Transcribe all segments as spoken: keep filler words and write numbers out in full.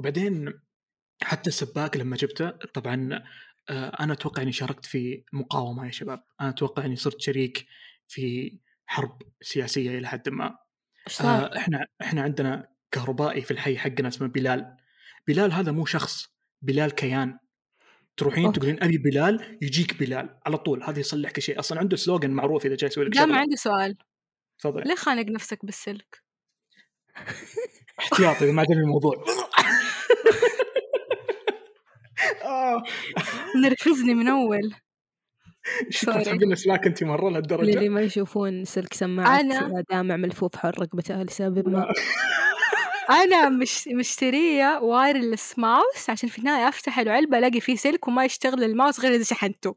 وبعدين حتى سباك لما جبته طبعا أنا أتوقع أني شاركت في مقاومة يا شباب, أنا أتوقع أني صرت شريك في حرب سياسية إلى حد ما. آه إحنا إحنا عندنا كهربائي في الحي حقنا اسمه بلال. بلال هذا مو شخص, بلال كيان, تروحين تقولين أبي بلال يجيك بلال على طول, هذا يصلح كل شيء. أصلا عنده سلوغن معروف إذا جاي يسوي لك شغل. جامع عندي سؤال, تفضل. ليه خانق نفسك بالسلك؟ احتياطي إذا ما عجبني الموضوع. نرفزني من أول. شكرا تحبين السلاك أنت مرة لهالدرجة؟ اللي ما يشوفون سلك سماعة دامع ملفوف حول رقبتها لسبب ما. أنا مش مشترية وايرلس ماوس عشان في النهاية أفتح العلبة ألاقي فيه سلك وما يشتغل الماوس غير إذا شحنته.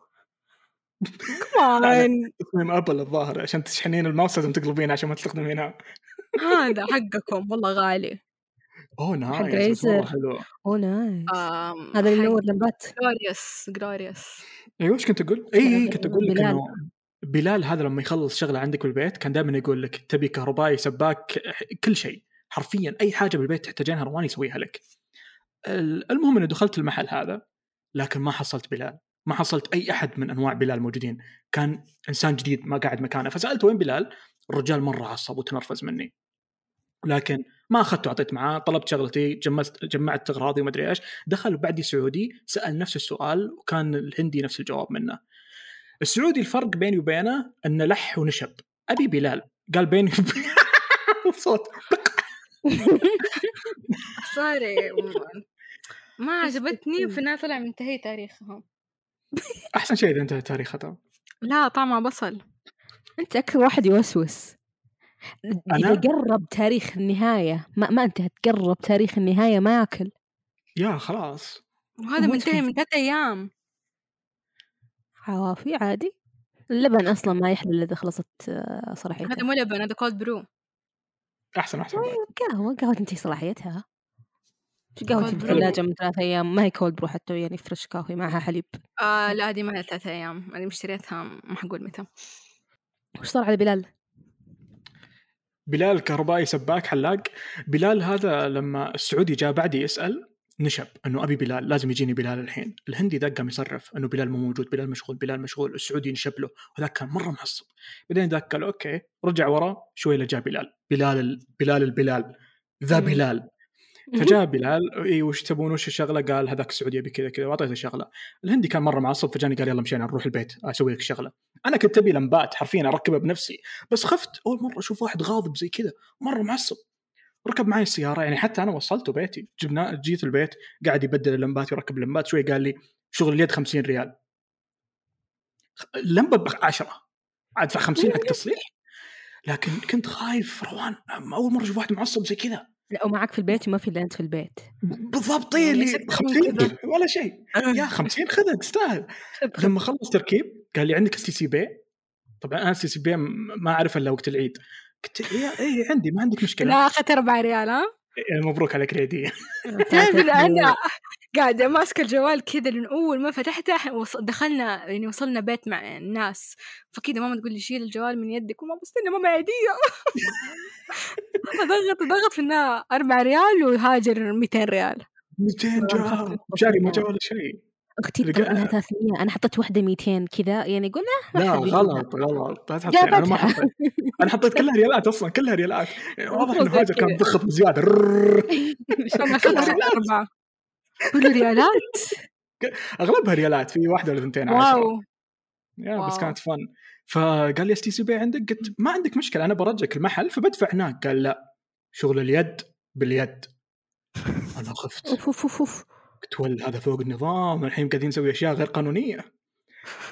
كمان. تصميم أبل الظاهر, عشان تشحنين الماوس لازم تقلبينها عشان ما تستخدمينها. هذا حقكم والله غالي. أوه نايس. أوه نايس. هذا اللي نور لمبات. غلوريوس غلوريوس. أيوة إيش كنت أقول؟ أي كنت أقول لك إنه بلال هذا لما يخلص شغله عندك بالبيت كان دائما يقول لك تبي كهربائي سباك كل شيء. حرفياً أي حاجة بالبيت تحتاجينها روان يسويها لك. المهم أنه دخلت المحل هذا لكن ما حصلت بلال, ما حصلت أي أحد من أنواع بلال موجودين, كان إنسان جديد ما قاعد مكانه. فسألت وين بلال, الرجال مرة عصب وتنرفز مني, لكن ما أخذته عطيت معاه, طلبت شغلتي, جمعت, جمعت أغراضي وما أدري إيش. دخل بعدي سعودي سأل نفس السؤال وكان الهندي نفس الجواب منه. السعودي الفرق بيني وبينه أنه لح ونشب, أبي بلال قال بيني وصوت سوري ما عجبتني, في النهاية طلع منتهي تاريخهم. أحسن شيء إذا انتهى تاريخهم. لا طعمه بصل. أنت أكثر واحد يوسوس. إذا قرب تاريخ النهاية ما ما أنت هتقرب تاريخ النهاية ما يأكل. يا خلاص. وهذا منتهي من ثلاثة أيام. حوافي عادي. اللبن أصلا ما يحلى إذا خلصت صراحة. هذا مو لبن, هذا كولد برو. أحسن أحسن قهوة, قهوة أنتي صلاحيتها. قهوة في الثلاجة من ثلاثة أيام ما هي كولد برو حتى, يعني فرش كافي معها حليب. آه لا هذه ما لها ثلاثة أيام, هذه مشتريتها ما حقول متى. وش صار على بلال؟ بلال كهربائي سباك حلاق. بلال هذا لما السعودي جاء بعدي يسأل نشب أنه أبي بلال, لازم يجيني بلال الحين. الهندي ذاك قام يصرف أنه بلال مو موجود, بلال مشغول بلال مشغول. السعودي نشب له وذاك كان مرة معصب. بعدين ذاك قال أوكي, رجع ورا شوي لجاء بلال بلال بلال البلال ذا بلال. فجاء بلال إيه وش تبون وش الشغلة؟ قال هذاك السعودي أبي كذا كذا وعطيته الشغلة. الهندي كان مرة معصب فجاني قال يلا مشينا نروح البيت أسوي لك شغلة. أنا كنت أبي لمبات حرفيا أركبها بنفسي, بس خفت أول مرة أشوف واحد غاضب زي كذا مرة معصب. ركب معي السيارة, يعني حتى أنا وصلته بيتي, جبنا جيت البيت قاعد يبدل اللمبات يركب اللمبات. شوي قال لي شغل اليد خمسين ريال, اللمبة بعشرة, أدفع خمسين حق تصليح. لكن كنت خايف روان, أول مرة أشوف واحد معصب زي كذا. لا ومعك في البيت وما في إلا أنت في البيت بالضبط. لي خمسين ولا شيء يا خمسين خذك استاهل. لما خلص تركيب قال لي عندك سي سي بي, طبعا أنا سي سي بي ما أعرف إلا وقت العيد. قلت يا إيه عندي, ما عندك مشكلة. لا أخذت أربعة ريال. ها مبروك عليك العيدية. تعرف أنا قاعدة ماسك الجوال كذا من أول ما فتحته, دخلنا يعني وصلنا بيت مع الناس, فكذا ماما تقول لي شيل الجوال من يدك وما بستنى ماما عيدية. ضغط ضغط في النهاية أربعة ريال وهاجر مئتين ريال. مئتين جوال شاري ما جوال شيء. أختي طلعنا ثلاثمية, أنا حطيت واحدة مئتين كذا, يعني قلنا لا غلط غلط. أنا ما حطيت, أنا حطيت كلها ريالات أصلاً, كلها ريالات. واضح إنه هاجر كان ضغط زيادة. شو كلها أربعة كل ريالات, أغلبها ريالات, في واحدة ولا اثنتين عشرة يا بس كانت فن. فقال لي استيسي بي عندك؟ قلت ما عندك مشكلة أنا برجك المحل فبدفع هناك. قال لا شغل اليد باليد. أنا خفت قلت ولا هذا فوق النظام, الحين قاعدين نسوي أشياء غير قانونية.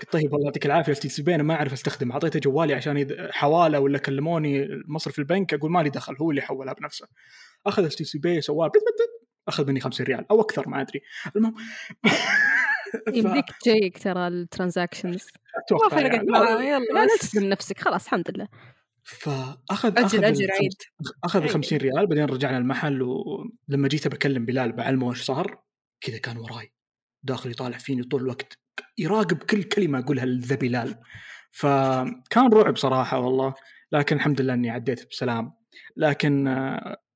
قلت طيب والله يعطيك العافية استيسي بي أنا ما أعرف أستخدم, عطيته جوالي عشان حوالة ولا كلموني مصر في البنك أقول ما لي دخل, هو اللي حولها بنفسه. أخذ استيسي بي سواه, أخذ مني خمسين ريال أو أكثر ما أدري. المهم يبديك جايك ترى الترانزاكشنز ما فرقت يعني. معه يلا لا تسلم نفسك خلاص الحمد لله. فأخذ أجل أجل عيد أخذ خمسين ريال. بعدين رجعنا المحل, ولما جيت بكلم بلال بعلمه وش صار كذا كان وراي داخل يطالع فيني طول الوقت, يراقب كل كلمة أقولها لذا بلال. فكان رعب صراحة والله, لكن الحمد لله أني عديت بسلام. لكن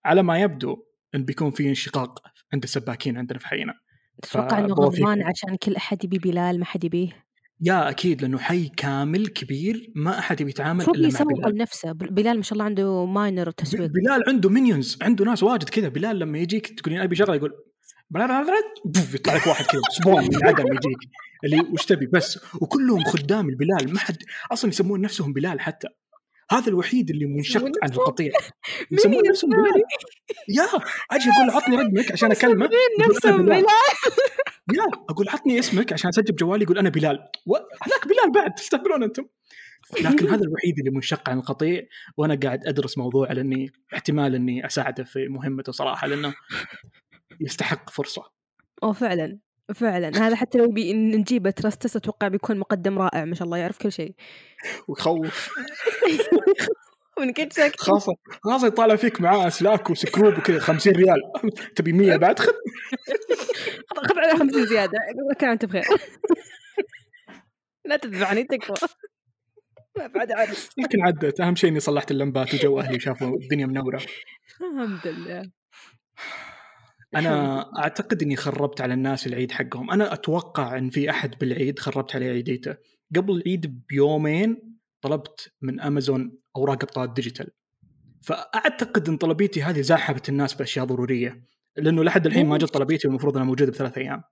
على ما يبدو أن بيكون في انشقاق عند السباكين عندنا في حينا. تتوقع انه غضبان عشان كل احد يبي بلال ما حد يبيه؟ يا اكيد، لانه حي كامل كبير ما احد بيتعامل الا مع بلال نفسه. بلال ما شاء الله عنده ماينر تسويق، بلال عنده مينيونز، عنده ناس واجد كذا. بلال لما يجيك تقولين ابي شغله يقول بلال هذا يطلع لك واحد كذا سبون من العدم يجيك اللي وش تبي بس، وكلهم خدام البلال، ما حد اصلا يسمون نفسهم بلال حتى. هذا الوحيد اللي منشق عن القطيع، يسمون نفسهم بلال. يا اجي اقول عطني رقمك عشان اكلمك نفسه بلال. يا اقول عطني اسمك عشان اسجل جوالي، يقول انا بلال. هذاك بلال بعد تستهبلون انتم. لكن هذا الوحيد اللي منشق عن القطيع، وانا قاعد ادرس موضوع لاني احتمال اني اساعده في مهمته صراحه، لانه يستحق فرصه. او فعلا فعلا هذا حتى لو بنجيبه ترستس اتوقع بيكون مقدم رائع، ما شاء الله يعرف كل شيء ويخوف من كل شيء. خاصه خاصه يطالع فيك معاه اسلاك وسكروب وكذا. خمسين ريال تبي مية بعد، خذ خذ على خمسين زياده. كان انت بخير، لا تذبحني تكفى. لا بعد عارف يمكن عدت. اهم شيء اني صلحت اللمبات وجو اهلي شافوا الدنيا منوره الحمد لله. أنا أعتقد أني خربت على الناس العيد حقهم. أنا أتوقع أن في أحد بالعيد خربت عليه عيديته. قبل العيد بيومين طلبت من أمازون أوراق أبطال ديجيتال، فأعتقد أن طلبيتي هذه زاحبت الناس بأشياء ضرورية، لأنه لحد الحين ما جت طلبيتي المفروض أنها موجودة بثلاث أيام.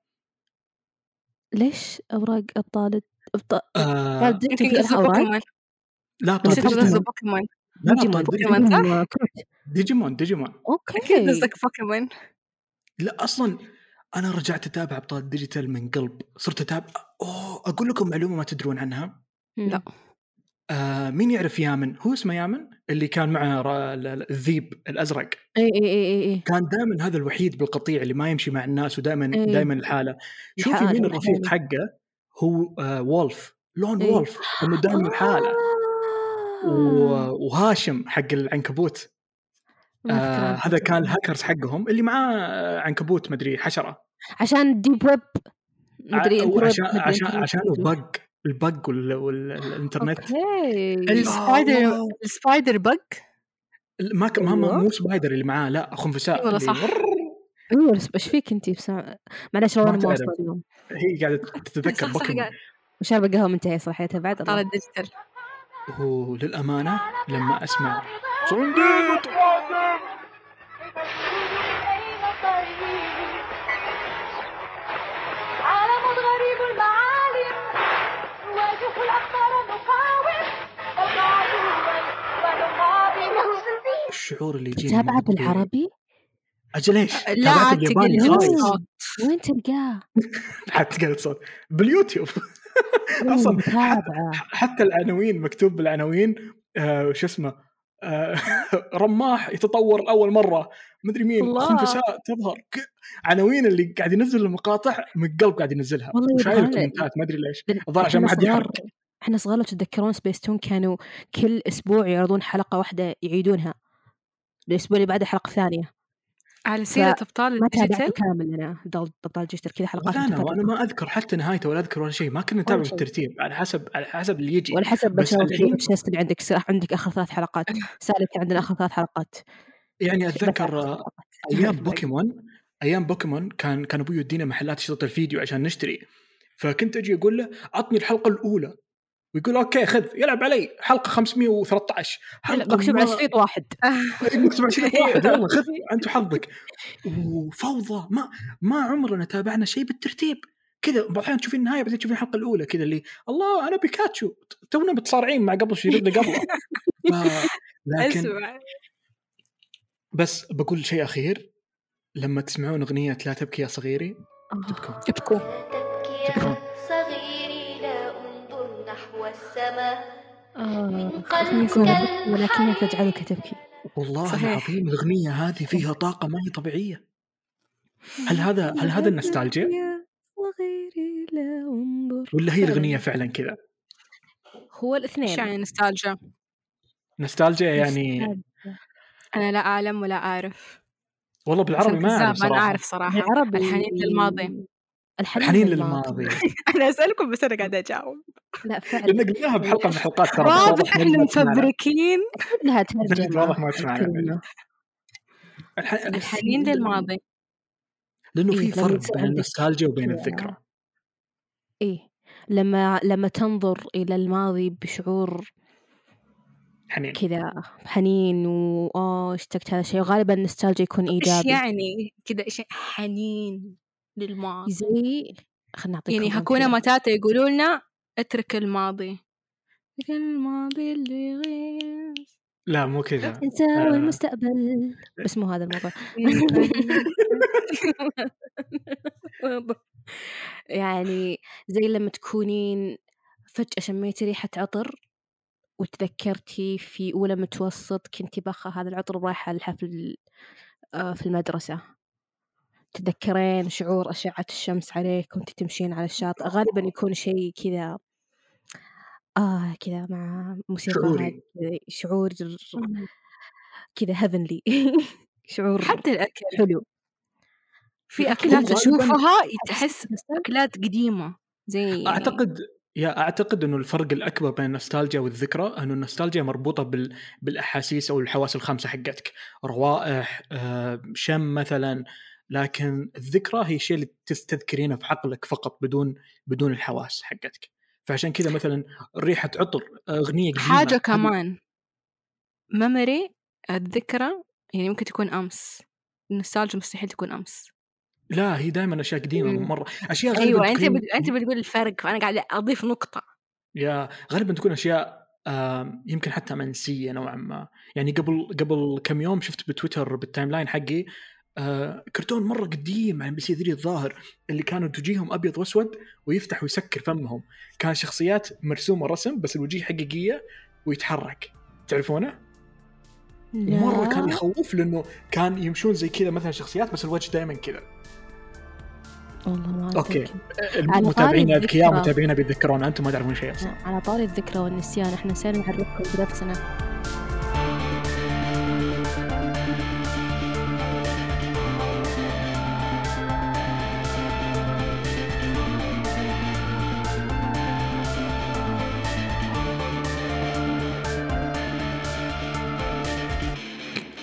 ليش أوراق أبطال أبطال آه... ديجيتال في أوراق؟ لا بوكيمون. لا بوكيمون، ديجيمون ديجيمون. أوكي أكيد نسك بوكيمون. لا أصلاً أنا رجعت أتابع أبطال ديجيتال من قلب، صرت أتابع. أوه أقول لكم معلومة ما تدرون عنها. لا آه، مين يعرف يامن؟ هو اسمه يامن اللي كان معه الذيب الأزرق. إيه إيه إيه كان دائماً هذا الوحيد بالقطيع اللي ما يمشي مع الناس، ودائماً دائماً الحالة. شوفي مين الرفيق حقه، هو آه وولف، لون إيه. وولف إنه دائماً الحالة. وهاشم حق العنكبوت آه، هذا كان الهاكرز حقهم اللي معاه عنكبوت مدري حشرة، عشان ديب ويب مدري عشان عشان عشان البق البق والإنترنت. السبايدر السبايدر بق ما ما مو سبايدر اللي معاه، لا خنفساء. والله صح. ايوه ايش فيك انت بساعه؟ معلش والله ما واصله اليوم، هي قاعده تتذكر بوكيمون وشاربه قهوه منتهيه صحتها بعد. طال الديجيتال. وللأمانة لما اسمع صندوق الشعور اللي يجيني تابعه بالعربي اجل ايش؟ لا تقلل صوت. وين تلقاه؟ حتقلل صوت باليوتيوب اصلا. حتى العناوين مكتوب بالعناوين وش اسمه رماح يتطور الاول مره مدري مين خنفساء تظهر. عناوين اللي قاعد ينزل المقاطع من قلب قاعد ينزلها، وشايل الكومنتات ما ادري ليش. الظاهر عشان ما حد يحرك. احنا صغار لو تتذكرون سبيس تون كانوا كل اسبوع يعرضون حلقه واحده يعيدونها، الاسبوع اللي بعده حلقه ثانيه. على سيرة أبطال الديجيتال كامل أنا ضل أبطال الديجيتال كذا حلقات. أنا وأنا ما أذكر حتى نهايته ولا أذكر ولا شيء، ما كنا نتابع بالترتيب على حسب على حسب اللي يجي. وعلى حسب بس الحين اللي عندك سلاح عندك آخر ثلاث حلقات سالك عندنا آخر ثلاث حلقات. يعني أتذكر أيام بوكيمون أيام بوكيمون كان كان أبوي يدينا محلات شريط الفيديو عشان نشتري، فكنت أجي أقول له عطني الحلقة الأولى ويقول أوكي خذ، يلعب علي حلقة خمسمية وثلاثة عشر حلقة مكتوب على شريط واحد مكتوب على شريط واحد يلا خذ أنت حظك. وفوضى ما ما عمرنا تابعنا شيء بالترتيب كذا. بعض الأحيان تشوفين النهاية بعدين تشوفين الحلقة الأولى كذا اللي الله أنا بيكاتشو تونا متصارعين مع قبل شيء اللي قبله. لكن بس بقول شيء أخير، لما تسمعون أغنية لا تبكي يا صغيري تبكون تبكون تبكون من قلبك ولكنها تجعلك تبكي. والله العظيم الأغنية هذه فيها طاقة ما هي طبيعية. هل هذا هل هذا النوستالجيا وغيري لا انظر، ولا هي الأغنية فعلا كذا؟ هو الاثنين. ايش يعني نوستالجيا؟ نوستالجيا يعني انا لا اعلم ولا اعرف. والله بالعربي ما اعرف صراحة. انا اعرف صراحة الحنين للماضي. الحنين للماضي أنا أسألكم بس أنا قاعدة أجاوب. لا فعلا لأن قلناها بحلقة من الحلقات ترى واضح إحنا مفبركين لها ترجمة. واضح ما تسمعنا الحنين للماضي. لأنه في فرق بين النوستالجيا وبين الذكرى. إيه لما لما تنظر إلى الماضي بشعور حنين كذا حنين وآه اشتقت هذا الشيء، وغالبا النوستالجيا يكون إيجابي. إيش يعني كذا شيء حنين للماضي؟ زي خلنا نعطيك يعني هكونا متاتا يقولوا لنا اترك الماضي، لكن الماضي اللي غير لا مو كذا انسى المستقبل، بس مو هذا الموضوع. يعني زي لما تكونين فجأة شميتي ريحة عطر وتذكرتي في أولى متوسط كنتي باخة هذا العطر ورايحة الحفل في المدرسة، تذكرين شعور أشعة الشمس عليك وانت تمشين على الشاطئ. غالبا يكون شيء كذا آه كذا مع موسيقى شعور كذا هيفنلي. شعور حتى الأكل حلو، في أكلات تشوفها تحس أكلات قديمة زي أعتقد يا أعتقد إنه الفرق الأكبر بين النوستالجيا والذكرى إنه النوستالجيا مربوطة بال بالأحاسيس أو الحواس الخمسة حقتك، روائح آه شم مثلاً، لكن الذكرى هي شيء اللي تستذكرينه في عقلك فقط بدون بدون الحواس حقتك. فعشان كذا مثلا ريحة عطر، أغنية جديدة، حاجة كمان ميموري. الذكرى يعني ممكن تكون أمس، النوستالجيا مستحيل تكون أمس، لا هي دائما أشياء قديمة مرة، أشياء غالبا أيوة تكون... أنت أنت بتقول الفرق فأنا قاعد أضيف نقطة. يا غالبا تكون أشياء آه يمكن حتى منسية نوعا ما. يعني قبل قبل كم يوم شفت بتويتر بالتايم لاين حقي آه كرتون مرة قديم عن يعني بيسيدري الظاهر، اللي كانوا تجيهم أبيض وأسود ويفتح ويسكر فمهم، كان شخصيات مرسومة رسم بس الوجه حقيقية ويتحرك، تعرفونه؟ مرة كان يخوف لأنه كان يمشون زي كذا مثلا شخصيات بس الوجه دائما كذا. أوكي المتابعين الأذكياء متابعينا بيتذكرون، أنتم ما تعرفون شيء أصلا. على طاري الذكرى والنسيان، إحنا نسينا نعرفكم بداية سنة.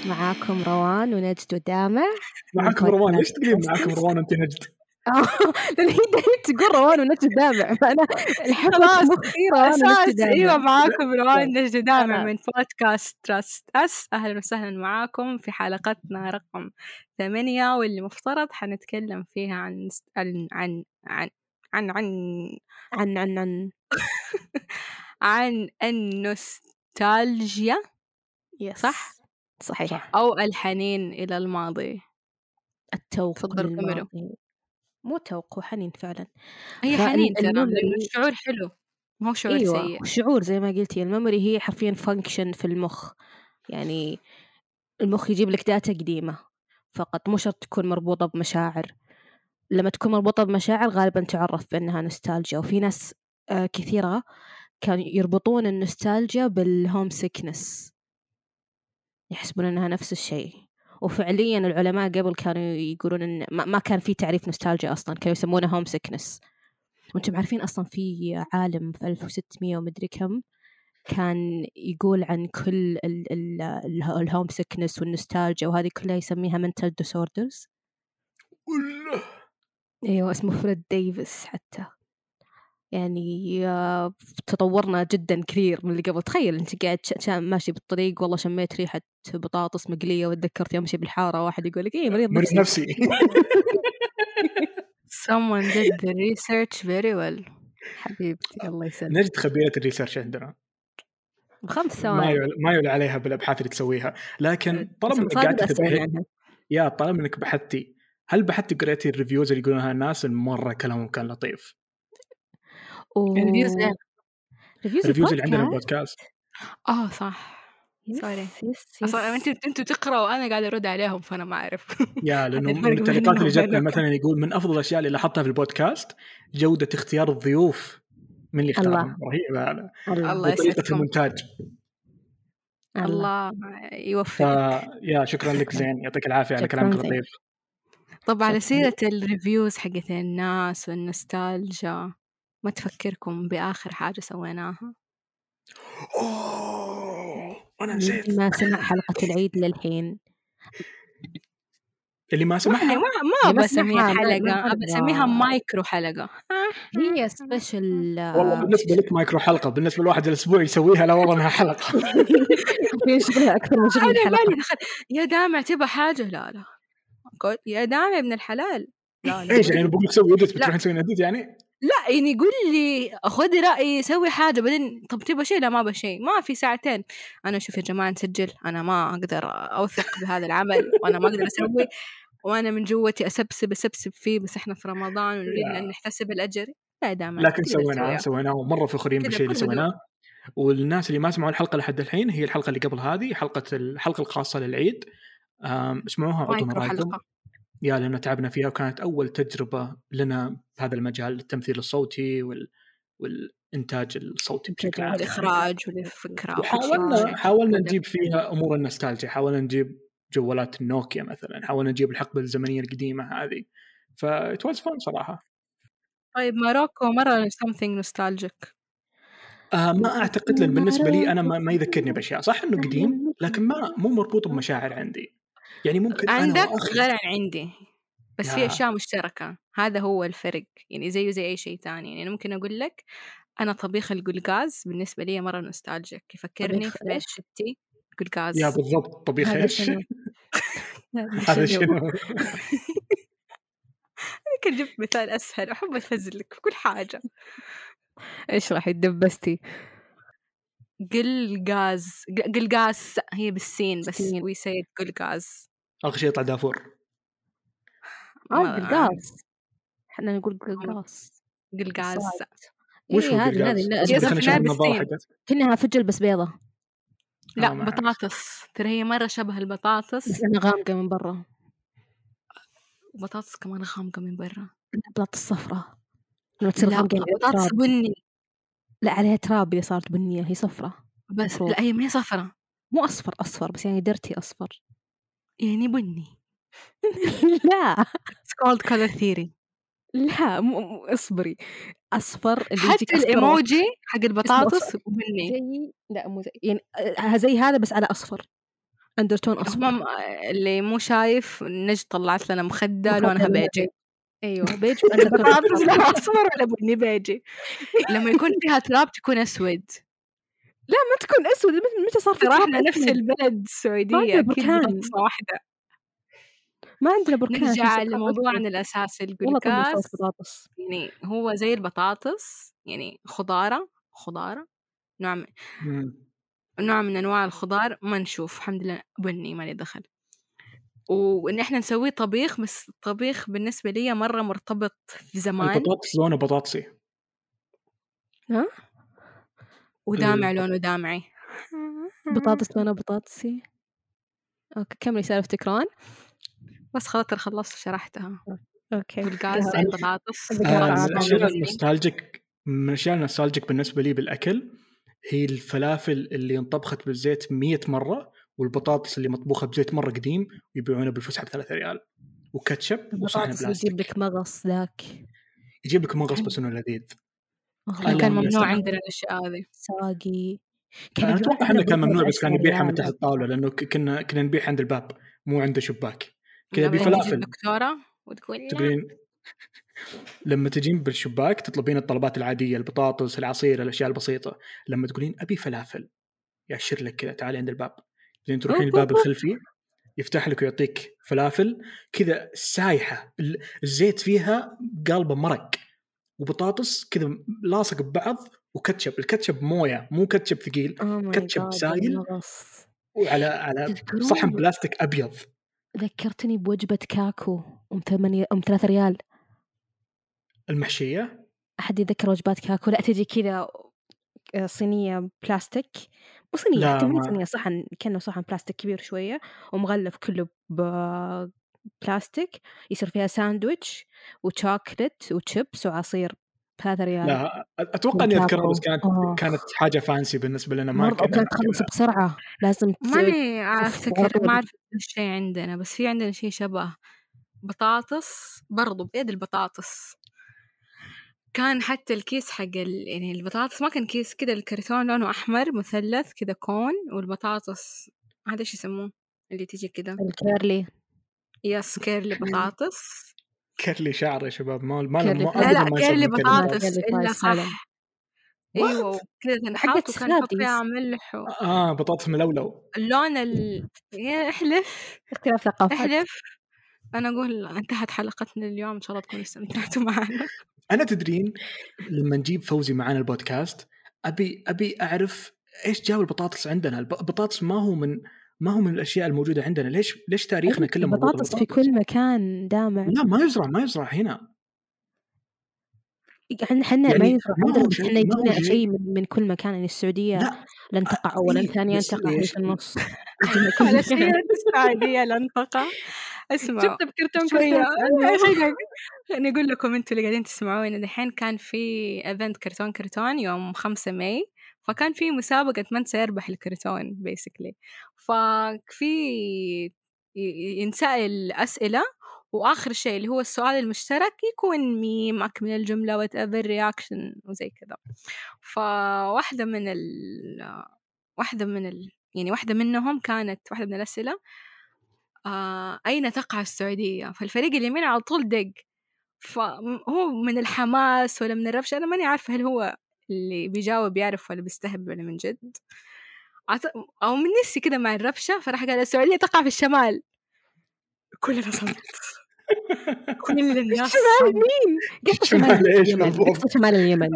معاكم روان ونجد ودامع. معاكم روان، ليش تقولين معاكم روان وانت نجد؟ لأنه تقول روان ونجد دامع، فأنا الحفاظ مخيرة أساس. إيوه معاكم روان ونجد دامع من بودكاست تراست أس. أهلا وسهلا معاكم في حلقتنا رقم ثمانية، واللي مفترض حنتكلم فيها عن عن عن عن عن عن عن عن عن النوستالجيا، صح؟ صحيح صح. أو الحنين إلى الماضي، التوق للماضي، مو توق وحنين فعلا. هي حنين ترى، شعور حلو مو شعور أيوة. سيء، شعور زي ما قلتي. الميموري هي حرفيا فانكشن في المخ، يعني المخ يجيب لك داتا قديمة فقط، مو شرط تكون مربوطة بمشاعر. لما تكون مربوطة بمشاعر غالبا تعرف بأنها نوستالجيا. وفي ناس كثيرة كانوا يربطون النوستالجيا بالهوم سيكنس، يحسبون أنها نفس الشيء. وفعليا العلماء قبل كانوا يقولون أن ما كان في تعريف نوستالجيا أصلا، كانوا يسمونه هوم سيكنس. وانتم عارفين أصلا في عالم في ألف وستمية ومدري كم كان يقول عن كل الهوم سيكنس والنوستالجيا وهذه كلها يسميها منتال ديسوردرز. أيوة اسمه فريد ديفيس حتى. يعني تطورنا جدا كثير من اللي قبل. تخيل انت قاعد ماشي بالطريق، والله شميت ريحه بطاطس مقليه وتذكرت يوم مشي بالحاره، واحد يقول لك ايه مريض نفسي, نفسي. someone did the research very well. حبيبتي الله يسلمك، نجد خبيره الريسيرش عندنا بخمس ثواني ما يعلى عليها بالابحاث اللي تسويها. لكن طلب منك قاعد يا طلب منك بحثتي، هل بحثتي قريتي الريفيوز اللي يقولونها الناس؟ المره كلامهم كان لطيف. ريفيوز ريفيوز اللي عندنا البودكاست. اه صح سوري اصلا انتوا انتوا تقراوا وانا قاعده ارد عليهم فانا ما اعرف. يا لانه من التعليقات اللي جتنا مثلا يقول من افضل الاشياء اللي لاحظتها في البودكاست جوده اختيار الضيوف، من اللي اختارهم رهيبه. الله يسعدكم، المونتاج الله يوفقك. يا شكرا لك زين، يعطيك العافيه على كلامك اللطيف. طب على سيره الريفيوز حقت الناس والنوستالجيا، ما تفكركم بآخر حاجة سويناها؟ أوه أنا نسيت، ما سمع حلقة العيد للحين. اللي ما سمعها ما بسميها حلقة، بسميها مايكرو حلقة. هي سبيشل والله بالنسبة لك مايكرو حلقة، بالنسبة لواحد الأسبوع يسويها لا والله أنها حلقة. في شغلها أكثر من شغل الحلقة. يا دامع تبى حاجة؟ لا لا يا دامع ابن الحلال. لا لا. إيش يعني بقول لك سوي إيديت بتروح تسوي إيديت يعني؟ لا يعني يقول لي خذي رأيي سوي حاجة بعدين طب تبى شيء؟ لا ما بشي، ما في ساعتين. أنا شوف يا جماعة نسجل، أنا ما أقدر أوثق بهذا العمل وأنا ما أقدر أسوي، وأنا من جوتي أسبسب أسبسب فيه، بس إحنا في رمضان ونريد أن نحتسب الأجر. لا دائما لكن سويناه سويناه ومرة فخورين بالشيء اللي سويناه. والناس اللي ما سمعوا الحلقة لحد الحين، هي الحلقة اللي قبل هذه حلقة الحلقة الخاصة للعيد، اسمعوها وعطونا رأيكم يا لأننا تعبنا فيها، وكانت أول تجربة لنا في هذا المجال، التمثيل الصوتي وال... والإنتاج الصوتي بشكل عام، الإخراج والفكرة. حاولنا حاولنا نجيب فيها أمور النوستالجيا، حاولنا نجيب جوالات النوكيا مثلا، حاولنا نجيب الحقبة الزمنية القديمة هذه، فاتواز فن صراحة. طيب ماروكو مرة something nostalgic. آه ما أعتقد لأن بالنسبة لي أنا ما, ما يذكرني بأشياء، صح إنه قديم لكن ما مو مربوط بمشاعر عندي. يعني ممكن عندك غير عن عندي، بس لا. في أشياء مشتركة، هذا هو الفرق، يعني زيه زي أي شيء تاني. يعني ممكن أقول لك أنا طبيخ القلقاز بالنسبة لي مرة نوستالجيك، يفكرني في بشتي قلقاز. يا بالضبط طبيخ إيش هذا شنو؟ ممكن جبت مثال أسهل، أحب أفزلك في كل حاجة. إيش راح يدبستي؟ قلقاز، قلقاز هي بالسين بس ويسيد قلقاز. أخر شيء يطلع دافور. آه قلقاز، إحنا نقول قلقاز. قلقاز. وش هو قلقاز؟ يصفنا بالسين. كأنها فجل بس بيضة. لا بطاطس، ترى هي مرة شبه البطاطس. أنا غامقة من برا. بطاطس كمان غامقة من برا. بطاطس صفرة. لا بطاطس بني. لا عليها تراب اللي صارت بنية، هي صفرة بس مفروض. لا هي ما هي صفرة، مو أصفر أصفر بس يعني درتي أصفر يعني بني. لا it's called color theory. لا م... م... اصبري أصفر اللي حتى الإيموجي حق البطاطس بني زي... لا مو زي يعني زي هذا بس على أصفر، أندرتون أصفر. اللي مو شايف نجد طلعت لنا مخدة لونها بيجي. ايوه بيجي. البطاطس لها اصفر ولا بني؟ بيجي. لما يكون فيها تراب تكون اسود. لا ما تكون اسود، متى صار في تراب؟ نفس البلد السعوديه كلها واحده، ما عندنا بركان. نرجع لموضوعنا الاساسي، البطاطس يعني هو زي البطاطس، يعني خضاره خضاره نوع من نوع من انواع الخضار ما نشوف الحمد لله بني ما لي دخل. وإن إحنا نسوي طبيخ، بس الطبيخ بالنسبة لي مرة مرتبط في زمان. البطاطس لونه بطاطسي ها؟ ودامع لونه دامعي. بطاطس لونه بطاطسي. أوكي كملي سالفتك ران، بس خلاص خلصت شرحتها. أوكي القاز البطاطس. الأشياء النوستالجيك، من الأشياء النوستالجيك بالنسبة لي بالأكل هي الفلافل اللي انطبخت بالزيت مية مرة، والبطاطس اللي مطبوخة بزيت مرة قديم ويبيعونه بالفسحة بثلاثة ريال، وكاتشب وصحن بلاستيك. يجيب لك مغص، ذاك يجيب لك مغص بس إنه لذيذ. كان ممنوع عندنا الأشياء هذه. ساقي كان أتوقع إنه كان ممنوع، بس كان يبيعها من تحت الطاولة لأنه كنا كنا نبيع عند الباب مو عند شباك. كنا بفلافل. دكتورة وتقولين تقولين لما تجين بالشباك تطلبين الطلبات العادية، البطاطس، العصير، الأشياء البسيطة. لما تقولين أبي فلافل يأشر لك كذا تعالي عند الباب، لين تروحين الباب الخلفي يفتح لك ويعطيك فلافل كذا سايحة، الزيت فيها قالبة مرق، وبطاطس كذا لاصق ببعض، وكاتشب. الكاتشب موية، مو كاتشب ثقيل، oh كاتشب سائل، وعلى على صحن بلاستيك أبيض. ذكرتني بوجبة كاكو أم ثمانية أم ثلاثة ريال المحشية. أحد يذكر وجبات كاكو؟ لا تجي كذا صينية بلاستيك، مو صينية كمان، صينية صحن كأنه صحن بلاستيك كبير شوية ومغلف كله ببلاستيك، يصير فيها ساندويتش وشوكلت وشيبس وعصير بثلاثة ريال. لا أتوقع إني أذكرها، بس كانت أوه. كانت حاجة فانسي بالنسبة لنا، ما كانت تخلص بسرعة، لازم ماني أفتكر، ما أعرف الشيء عندنا، بس في عندنا شيء شبه بطاطس برضو بيد البطاطس. كان حتى الكيس حق ال... يعني البطاطس ما كان كيس كده، الكرتون لونه أحمر مثلث كده كون، والبطاطس هذا شو يسموه اللي تيجي كده الكيرلي. يس كيرلي بطاطس. كيرلي شعر يا شباب, ما ما لا لا كيرلي بطاطس إلا صح. ايوه كذا نحط وكان نحط فيها ملح و... اه بطاطس ملولو اللون ال... احلف اختلاف ثقافات. احلف انا اقول انتهت حلقتنا اليوم, ان شاء الله تكونوا استمتعتوا معنا. انا تدرين لما نجيب فوزي معنا البودكاست ابي ابي اعرف ايش جاب البطاطس عندنا. البطاطس ما هو من ما هو من الاشياء الموجوده عندنا. ليش ليش تاريخنا كله بطاطس في كل مكان دامع؟ لا ما يزرع ما يزرع هنا يعني حنا ما يزرع عندنا, حنا يجينا شيء من, من كل مكان. يعني السعودية لن تقع أولا, ثانيا تقع في النص. السعودية لن تقع. اسمعوا شفت بكرتون كرتون نقول لكم أنتوا اللي قاعدين تسمعونا الحين, كان في إيفنت كرتون كرتون يوم خمسة مايو, فكان في مسابقة من سيربح الكرتون بيسكلي. ففي ينسأل أسئلة وآخر شيء اللي هو السؤال المشترك يكون ميم أكمل الجملة وتقبل رياكشن وزي كذا. فواحدة من ال واحدة من ال يعني واحدة منهم كانت واحدة من الأسئلة آه... أين تقع السعودية؟ فالفريق اليمين على طول دق, فهو من الحماس ولا من الرفش؟ أنا ماني عارفة هل هو اللي بيجاوب يعرف ولا بيستهبل ولا من جد أو من نفسي كده مع الرفشة. فراح قال السعودية تقع في الشمال. كلنا صمت. كل الناس شمال مين؟ قصة شمال اليمن. قصة شمال اليمن.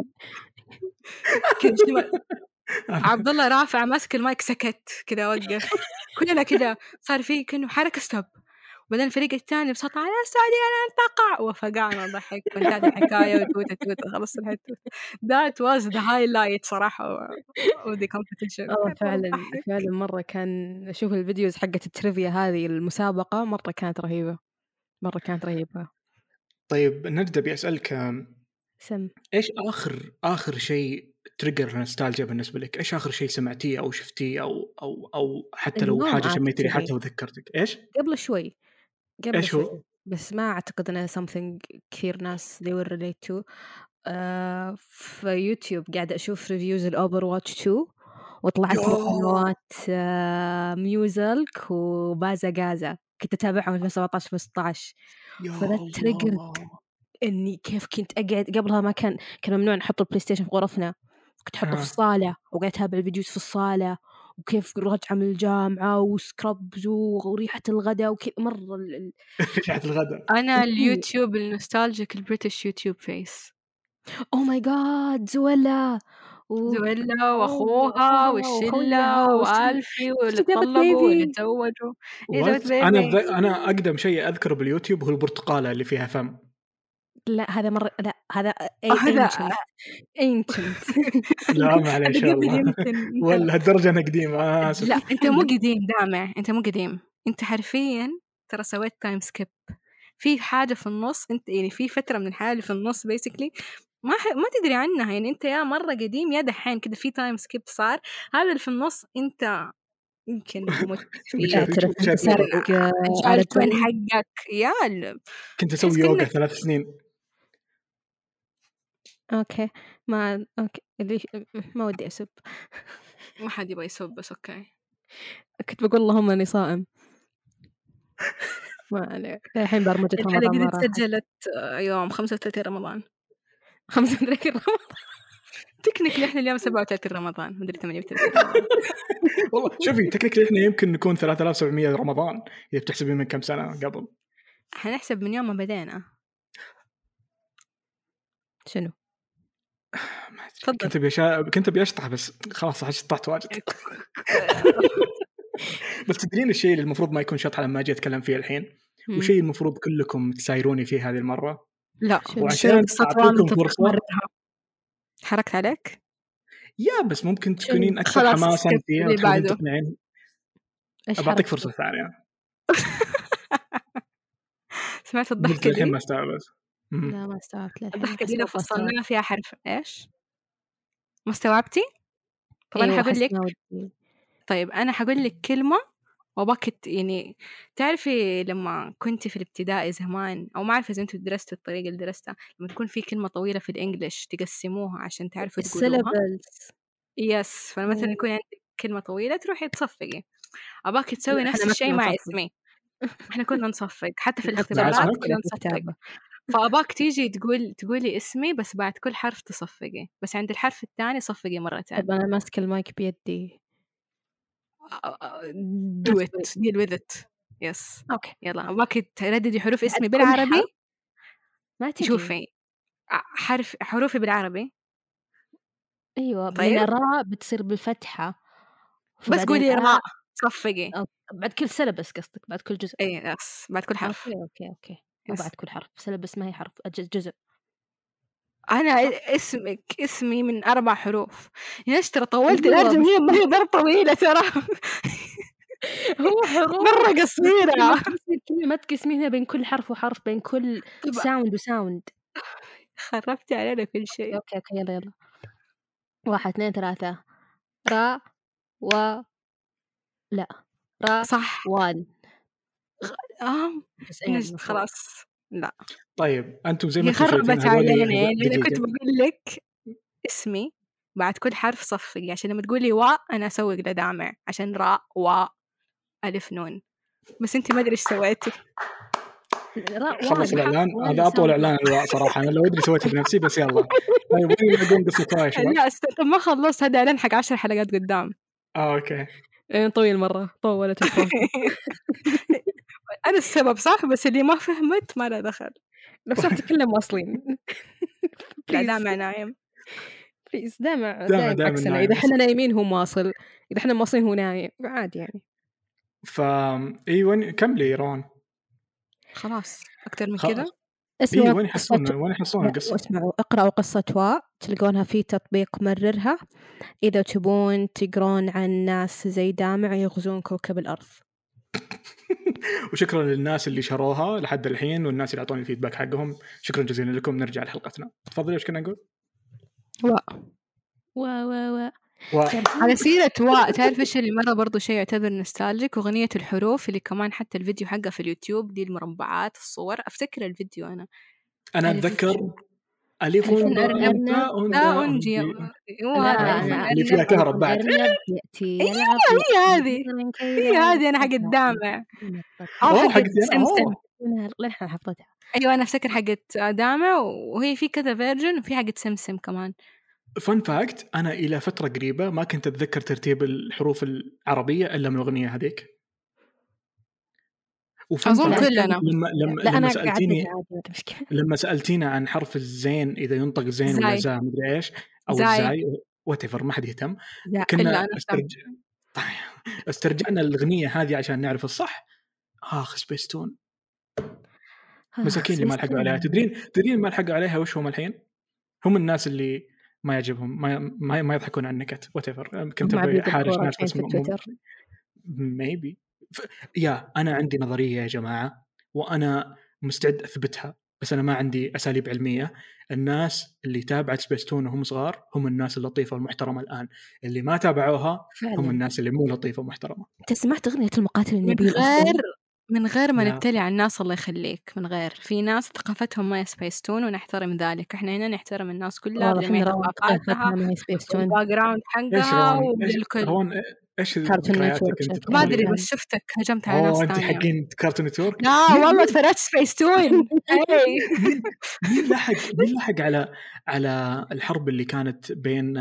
عبد الله رافع ماسك المايك سكت كذا وقف. كلنا كذا صار فيه كأنه حركة ستوب. وبعدين الفريق الثاني بسطع على السعودية لن تقع وفقعنا ضحك وانتهت الحكاية وتوتة توتة خلصت الحتة. That was the highlight صراحة of the competition. اه فعلا فعلا مرة كان أشوف الفيديوز حقة التريفيا هذه المسابقة مرة كانت رهيبة مرة كانت رهيبة. طيب نجدة بيسألك سم إيش آخر آخر شيء تريجر نوستالجيا بالنسبة لك؟ إيش آخر شيء سمعتيه أو شفتيه أو أو أو حتى لو حاجة سميتيه حتى وذكرتك إيش؟ قبل شوي. إيش هو؟ بس ما أعتقد أنه something كثير ناس they will relate to. آه في يوتيوب قاعدة أشوف ريفيوز الأوبر واتش تو وطلعت قنوات آه ميوزلك وبازا غازا كنت أتابعهم في سبعتاشر وستاشر. فذات تريجر إني كيف كنت أقعد قبلها ما كان كان ممنوع نحط البلاي ستيشن في غرفنا, كنت أحطه آه. في الصالة وقعدت أتابع الفيديوز في الصالة وكيف رجع من الجامعة وسكربز وريحة الغداء وكل مرة ال... ريحة الغداء. أنا اليوتيوب النوستالجيك البريتش يوتيوب فيس أو ماي جاد زويلا زويلا وأخوها والشلة وألفي واللي طلبوا واللي تزوجوا. أنا أنا أقدم شيء أذكره باليوتيوب هو البرتقالة اللي فيها فم. لا هذا مرة لا هذا ancient. لا معليش والله ولا هالدرجة أنا قديم. آه لا أنت مو قديم دامع, أنت مو قديم, أنت حرفيا ترى سويت تايم سكيب في حاجة في النص. أنت يعني في فترة من الحالة في النص بيسكلي ما ح... ما تدري عنها. يعني أنت يا مرة قديم يا دحين كده في تايم سكيب صار. هذا اللي في النص أنت يمكن متفيع صارك على توين حقك يا كنت أسوي يوغا ثلاث سنين. اوكي ما اوكي ما ودي اسب ما حد يبغى يسب بس اوكي كنت بقول اللهم اني صائم ما عليه. الحين برمجه رمضان انا قد سجلت يوم خمسة وثلاثين رمضان خمسة وثلاثين رمضان تكنيكلي احنا اليوم سبعة وثلاثين رمضان مدري ثمانية وثلاثين. والله شوفي تكنيكلي احنا يمكن نكون ثلاثة آلاف وسبعمية رمضان اذا بتحسبين من كم سنه قبل. حنحسب من يوم ما بدينا شنو كنت بيشا... كنت بيشطح بس خلاص شطحت واجد. بس تدرين الشيء اللي المفروض ما يكون شطح لما أجي أتكلم فيه الحين وشيء المفروض كلكم تسايروني فيه هذه المرة. لا وعشان أعطيكم فرصة حركت عليك يا بس ممكن تكونين أكثر حماسا فيها وتكونين تقنعين. أبعطيك فرصة ثانية. سمعت الضحكة الحين ما استوعبت. لا ما استوعبت الضحكة دي لو فصلنا فيها حرف إيش ما استوعبتي؟ طب أيوة أنا حقول لك ودي. طيب أنا حقول لك كلمة وبكت يعني تعرفي لما كنت في الابتدائي زمان أو ما عارفة إذا أنتوا درستوا الطريقة اللي درستها لما تكون في كلمة طويلة في الإنجليش تقسموها عشان تعرفوا تقولوها يس. فمثلا يكون عندك كلمة طويلة تروحي تصفقي أباك تسوي نفس الشيء مع اسمي احنا كنا نصفق حتى في الاختبارات كنا نصفق. فأباك تيجي تقول تقولي اسمي بس بعد كل حرف تصفقي، بس عند الحرف الثاني صفقي مرة ثانية. طب أنا ماسك المايك بيدي. Do it, deal with it. Yes. أوكي. Okay. يلا أباك ترددي حروف اسمي بالعربي. ما تيجي. شوفي حرف حروفي بالعربي. أيوة. طيب. راء بتصير بالفتحة. بس قولي راء صفقي. بعد كل سلبس قصدك بعد كل جزء. إيه بس بعد كل حرف. أوكي أوكي أوكي. وبعد كل حرف سلبس ما هي حرف جزء. أنا اسمك اسمي من أربع حروف. ليش ترى طولت الأرجمية؟ ما هي برضه طويلة ترى. هو حروف مرة قصيرة. ما تقسمينها بين كل حرف وحرف، بين كل ساوند وساوند. خربت علينا كل شيء. أوكي أوكي يلا يلا. واحد اثنين ثلاثة. را و لا را صح وان. آه نجد خلاص لا. طيب أنتم زي ما خربت علينا، أنا كنت بقول لك اسمي بعد كل حرف صفقي، عشان لما تقولي وا أنا أسوق لدامع عشان راء وا ألف نون، بس أنت ما أدري إيش سويتي. خلص الإعلان هذا أطول إعلان الواء صراحة، أنا لو أدري سويته بنفسي بس يلا. طيب وين نقوم بالصفاية شباب؟ لا است... ما خلص هذا إعلان حق عشر حلقات قدام. آه أوكي. طويل مرة طولت الفرصة. أنا السبب صح، بس اللي ما فهمت ما له دخل. لو صرت تكلم واصلين. لا دامع نايم. بليز دامع دامع. إذا إحنا نايمين هو مواصل، إذا إحنا مواصلين هو نايم عادي يعني. فا إيوان كم لي ران؟ خلاص أكتر من كذا. اسمعوا. إيوان حصلنا وين حصلنا القصة؟ اسمعوا اقرأوا قصة وا، تلقونها في تطبيق مررها إذا تبون تقرون عن ناس زي دامع يغزون كوكب الأرض. وشكرا للناس اللي شروها لحد الحين والناس اللي اعطوني الفيدباك حقهم، شكرا جزيلا لكم. نرجع لحلقتنا، تفضلوا. ايش كنا نقول؟ وا وا وا وا على سيرة وا، تعرف ايش اللي مره برضو شيء يعتبر نوستالجيك؟ اغنيه الحروف اللي كمان حتى الفيديو حقها في اليوتيوب دي، المربعات الصور. افتكر الفيديو انا انا اتذكر ألف ونجي اللي فيها كهرب بعد. هي هذه هي هذه أنا حق الدامع أو حق سمسم. لين حنا حفظتها. أيوة أنا أفتكر حقت دامع، وهي في كذا فيرجن، وفي حقت سمسم كمان. فان فاكت، أنا إلى فترة قريبة ما كنت أتذكر ترتيب الحروف العربية إلا من الأغنية هذيك. أظن كلنا. لما لما لا لما سألتيني لما سألتينا عن حرف الزين إذا ينطق زين ولا زا مدري إيش أو زاي واتفر ما حد يهتم، كنا استرج... استرجعنا الأغنية هذه عشان نعرف الصح. آخ سبيس تون مساكين اللي ما لحقوا عليها. تدرين تدرين ما لحقوا عليها وش هم الحين؟ هم الناس اللي ما يعجبهم ما ما, ما يضحكون عن نكت واتفر. كنت بحارش ناس بس maybe يا أنا عندي نظرية يا جماعة وأنا مستعد أثبتها، بس أنا ما عندي أساليب علمية. الناس اللي تابعت سبيس تون وهم صغار هم الناس اللطيفة والمحترمة، الآن اللي ما تابعوها فعلا هم الناس اللي مو لطيفة ومحترمة. أنت سمعت أغنية المقاتل النبيل؟ من غير من غير ما نبتلي على الناس الله يخليك، من غير في ناس ثقافتهم ما سبيس تون ونحترم ذلك. إحنا هنا نحترم الناس كلها بجميع ثقافاتها والباك جراوند حقها والكل. ايش ما ادري بس شفتك هجمت على ناس ثانيه. انت حقين كارتون نتورك؟ لا والله تفرجت سبيس تون. اي مين لحق مين لحق على على الحرب اللي كانت بين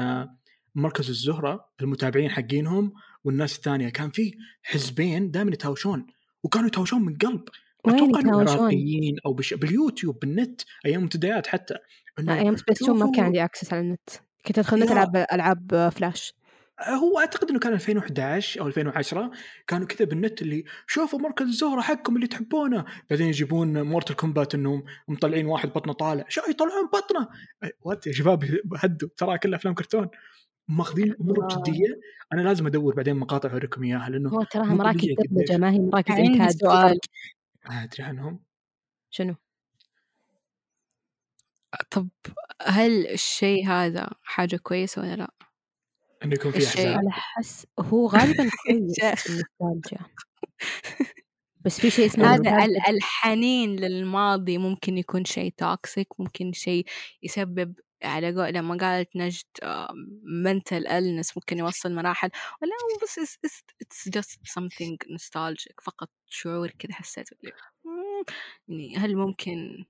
مركز الزهره المتابعين حقينهم والناس الثانيه؟ كان في حزبين دائما يتهاوشون وكانوا يتهاوشون من قلب. اتوقع العراقيين او باليوتيوب بالنت ايام المنتديات حتى. ايام سبيس تون ما كان عندي اكسس على النت، كنت ادخل العب العاب فلاش. هو أعتقد أنه كان ألفين وإحدى عشر أو ألفين وعشرة كانوا كذا بالنت اللي شوفوا مركز الزهرة حقكم اللي تحبونه، بعدين يجيبون مورتال كومبات أنهم مطلعين واحد بطنه طالع، شو يطلعون بطنه وات يا شباب هدوا، ترى كلها أفلام كرتون ماخذين أمور بجدية. أنا لازم أدور بعدين مقاطع أوريكم إياها لأنه هو تراها مراكز دبلجة ما هي مراكز إنتاج. سؤال أدري عنهم شنو؟ طب هل الشيء هذا حاجة كويسة ولا لأ؟ أنه يكون في أحزان على حس هو غالباً كويس النوستالجيا، بس في شيء اسمه هذا الحنين للماضي ممكن يكون شيء توكسيك، ممكن شيء يسبب على قول لما قالت نجد mental illness ممكن يوصل مراحل ولا بس it's, it's just something nostalgic فقط شعور كده حسيت يعني هل ممكن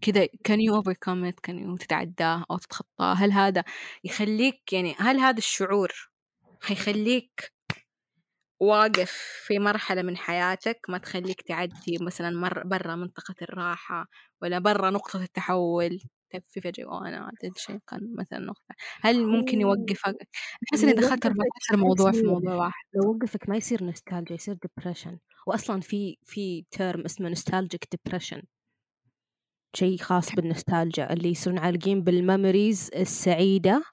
كده can you overcome it can you تتعداه أو تتخطاه؟ هل هذا يخليك يعني هل هذا الشعور هيخليك واقف في مرحلة من حياتك ما تخليك تعدي مثلا مر برا منطقة الراحة ولا برا نقطة التحول في فجأة وأنا عدت شيء كان مثلا نقطة هل ممكن يوقفك؟ أحس إني دخلت أربعة عشر موضوع في موضوع واحد. لو وقفك ما يصير نوستالجيا يصير ديبريشن، وأصلا في في تيرم اسمه نوستالجيك ديبريشن، شيء خاص بالنوستالجيا اللي يصيرون عالقين بالميموريز السعيدة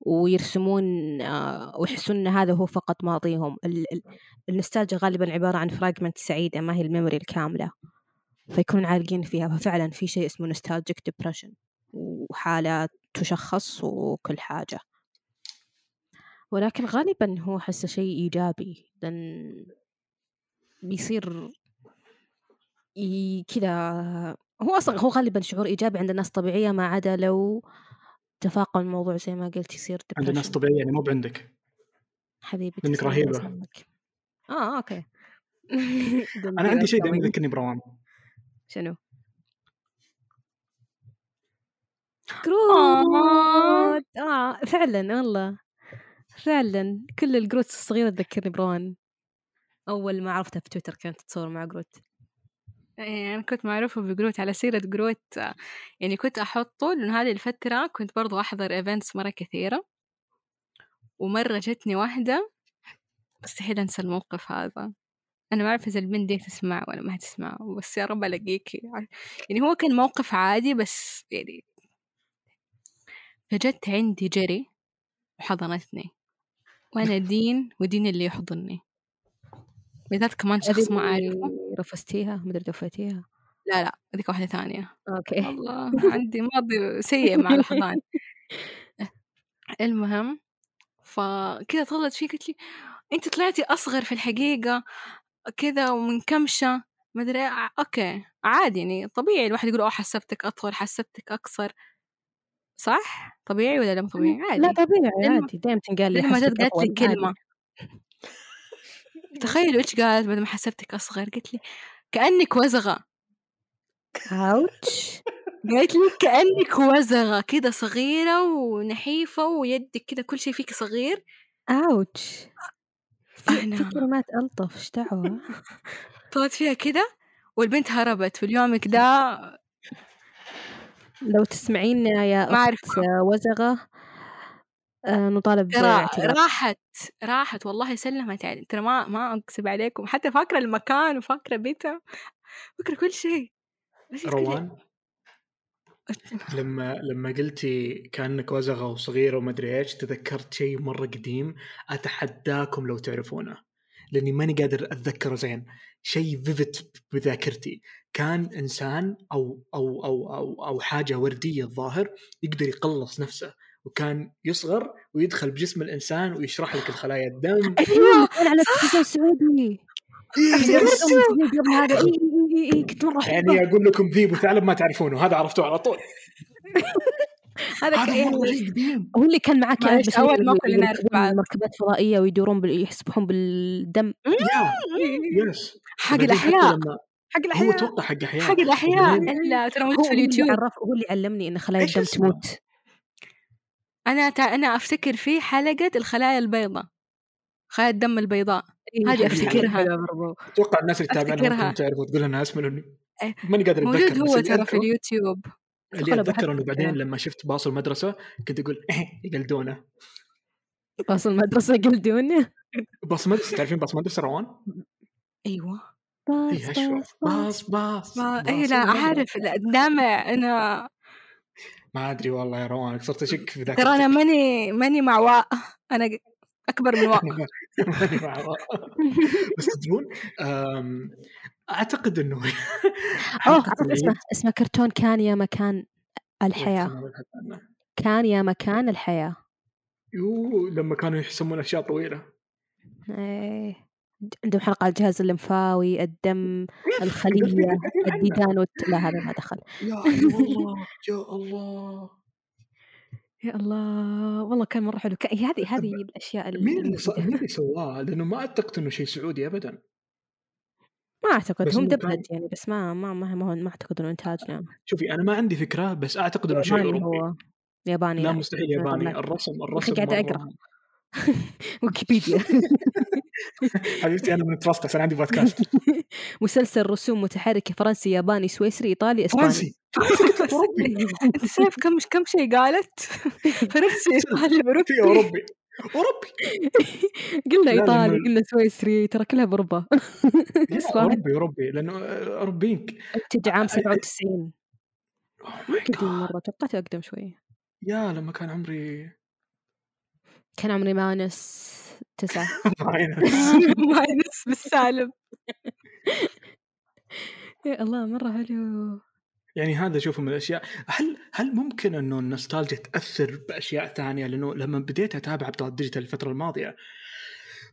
ويرسمون ويحسون أن هذا هو فقط ماضيهم. النوستالجيا غالبا عبارة عن فراغمنت سعيدة ما هي الميموري الكاملة، فيكونون عالقين فيها. ففعلا في شيء اسمه نوستالجيك ديبريشن وحالات تشخص وكل حاجة، ولكن غالبا هو حس شيء إيجابي لأن بيصير كذا. هو أصلا هو غالبا شعور إيجابي عند الناس طبيعية، ما عدا لو تفاقم الموضوع زي ما قلت يصير عند الناس طبيعية. يعني مو بعندك حبيبي لأنك رهيبة. آه أوكي. أنا عندي شيء دائما يذكرني بروان. شنو؟ كروت. آه فعلا والله فعلا كل الكروت الصغيرة تذكرني بروان. أول ما عرفتها في تويتر كانت تتصور مع كروت. يعني أنا كنت معروفة بجروت. على سيرة جروت يعني كنت أحطه لأن هذه الفترة كنت برضو أحضر إيفنتس مرة كثيرة، ومرة جتني واحدة مستحيل أنسى الموقف هذا. أنا ما أعرف إذا البندية تسمع ولا ما هتسمع، بس يا رب ألاقيك. يعني هو كان موقف عادي بس يعني فجت عندي جري وحضنتني، وأنا دين ودين اللي يحضنني بذات كمان شخص ما أعرفه. رفستيها مدري دفعتيها؟ لا لا هذيك واحدة ثانية. أوكي الله عندي ماضي سيء مع الحضان. المهم فكذا طلعت فيه قلت لي أنت طلعتي أصغر في الحقيقة كذا ومن كمشة مدري. أوكي عادي يعني طبيعي الواحد يقول أوه حسبتك أطول حسبتك أقصر، صح؟ طبيعي ولا لا طبيعي؟ عادي. لا طبيعي عادي دائما تنقال لي حسبتك أطول كلمة. تخيلوا إيش قالت بعد ما حسبتك أصغر؟ قلت لي كأنك وزغة. كاوتش. قلت لي كأنك وزغة كده صغيرة ونحيفة ويدك كده كل شيء فيك صغير. أوتش. أنا. في كلمات ألطف اشتعوا. طلعت فيها كده والبنت هربت. واليوم كده لو تسمعين يا أخت وزغة نطالب راحت راحت والله يسلمت علي. ترى ما ما أكسب عليكم، حتى فاكرة المكان وفاكرة بيتها فاكرة كل شيء. روان لما لما قلتي كأنك وزغة وصغيرة وما أدري إيش تذكرت شيء مرة قديم، أتحداكم لو تعرفونه لأني ماني قادر أتذكره زين. شيء فيفت بذاكرتي كان إنسان أو أو أو أو أو حاجة وردية الظاهر يقدر يقلص نفسه، وكان يصغر ويدخل بجسم الإنسان ويشرح لك الخلايا الدم. أيوة أنا على فكرة سعودي. يعني أقول لكم ذيب وثعلب ما تعرفونه، هذا عرفتوه على طول. هذا كان هو اللي كان معك أول ما كنا نعرف بعض. مركبات فضائية ويدورون بال يحسبهم بالدم. يس حق الأحياء. حق الأحياء. هو توقع حق الأحياء. حق الأحياء. لا ترى موجود في اليوتيوب. هو اللي علمني إن خلايا الدم تموت. أنا تع... أنا أفتكر في حلقة الخلايا البيضاء، خلايا الدم البيضاء هذه أفتكرها. أتوقع الناس اللي تتابعنا تعرفوا تقول أنا أسمع لأني ماني قادر أتذكر. موجود هو ترى في اليوتيوب. اللي أتذكر إنه بعدين لما شفت باص المدرسة كنت أقول يقلدونه. باص المدرسة يقلدونه. باص مدرسة تعرفين باص مدرسة روان؟ أيوة. باص باص باص باص. أي لا أعرف الدمع أنا. ما أدري والله يا روان صرت أشك في ذاك. ترى أنا ماني ماني مع واق، أنا أكبر من واق. ماني مع واق. بس تدرون أعتقد إنه أوه اسمه اسمه كرتون كان يا مكان الحياة. كان يا مكان الحياة. يو لما كانوا يحسمون أشياء طويلة. إيه عندهم حلقة على الجهاز اللمفاوي، الدم، الخلية، الديدان. لا هذا ما دخل. يا الله يا الله يا الله والله كان مرة حلو. هذه هذه الأشياء اللي مين اللي, ص... اللي سواها؟ لأنه ما أعتقد إنه شيء سعودي أبدا. ما أعتقد هم دبلج يعني، بس ما ما ما ما, ما أعتقد إنه إنتاجنا. شوفي أنا ما عندي فكرة، بس أعتقد إنه شيء أوروبي. ياباني؟ لا مستحيل ياباني. الرسم الرسم. قاعد أقرأ ويكيبيديا. حبيبتي أنا من فرنسا، أنا عندي بودكاست. مسلسل رسوم متحركة فرنسي ياباني سويسري إيطالي إسباني. فرنسي. أنت شايف كم كم شيء قالت؟ فرنسي إيطالي أوروبي أوروبي أوروبي. قلنا إيطالي قلنا سويسري، ترى كلها بأوروبا. أوروبي أوروبي لأنه أوروبيين. تجي عام سبعة وتسعين. قديم مرة، توقعت أقدم شوي. يا لما كان عمري كان عمري ماينس تسعة. ماينس ماينس بالسالب. يا الله مرة حلو. يعني هذا شوفه من الأشياء. هل هل ممكن إنه النوستالجيا تأثر بأشياء تانية؟ لأنه لما بديت أتابع بتاع الديجيتال الفترة الماضية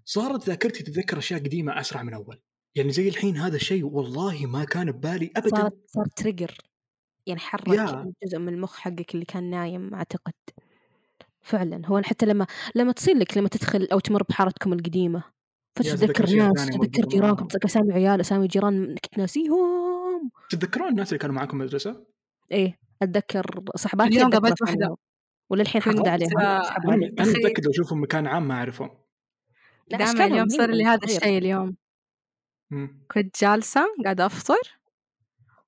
صارت ذاكرتي تتذكر أشياء قديمة أسرع من أول. يعني زي الحين هذا الشيء والله ما كان ببالي أبدا. صار صار تريجر يعني حرك جزء من المخ حقك اللي كان نايم. أعتقد فعلا هو حتى لما لما تصير لك لما تدخل أو تمر بحارتكم القديمة فتتذكر ناس، تتذكر جيرانكم، تتذكر أسامي عيال، أسامي جيران كنت ناسيهم. تتذكرون الناس اللي كانوا معاكم بالمدرسة؟ إيه أتذكر صاحباتي قابلت واحدة وللحين حقد عليها. أنا أتذكر أشوفهم مكان عام ما أعرفهم. دائما اليوم صار لي هذا الشيء. اليوم كنت جالسة قاعدة أفطر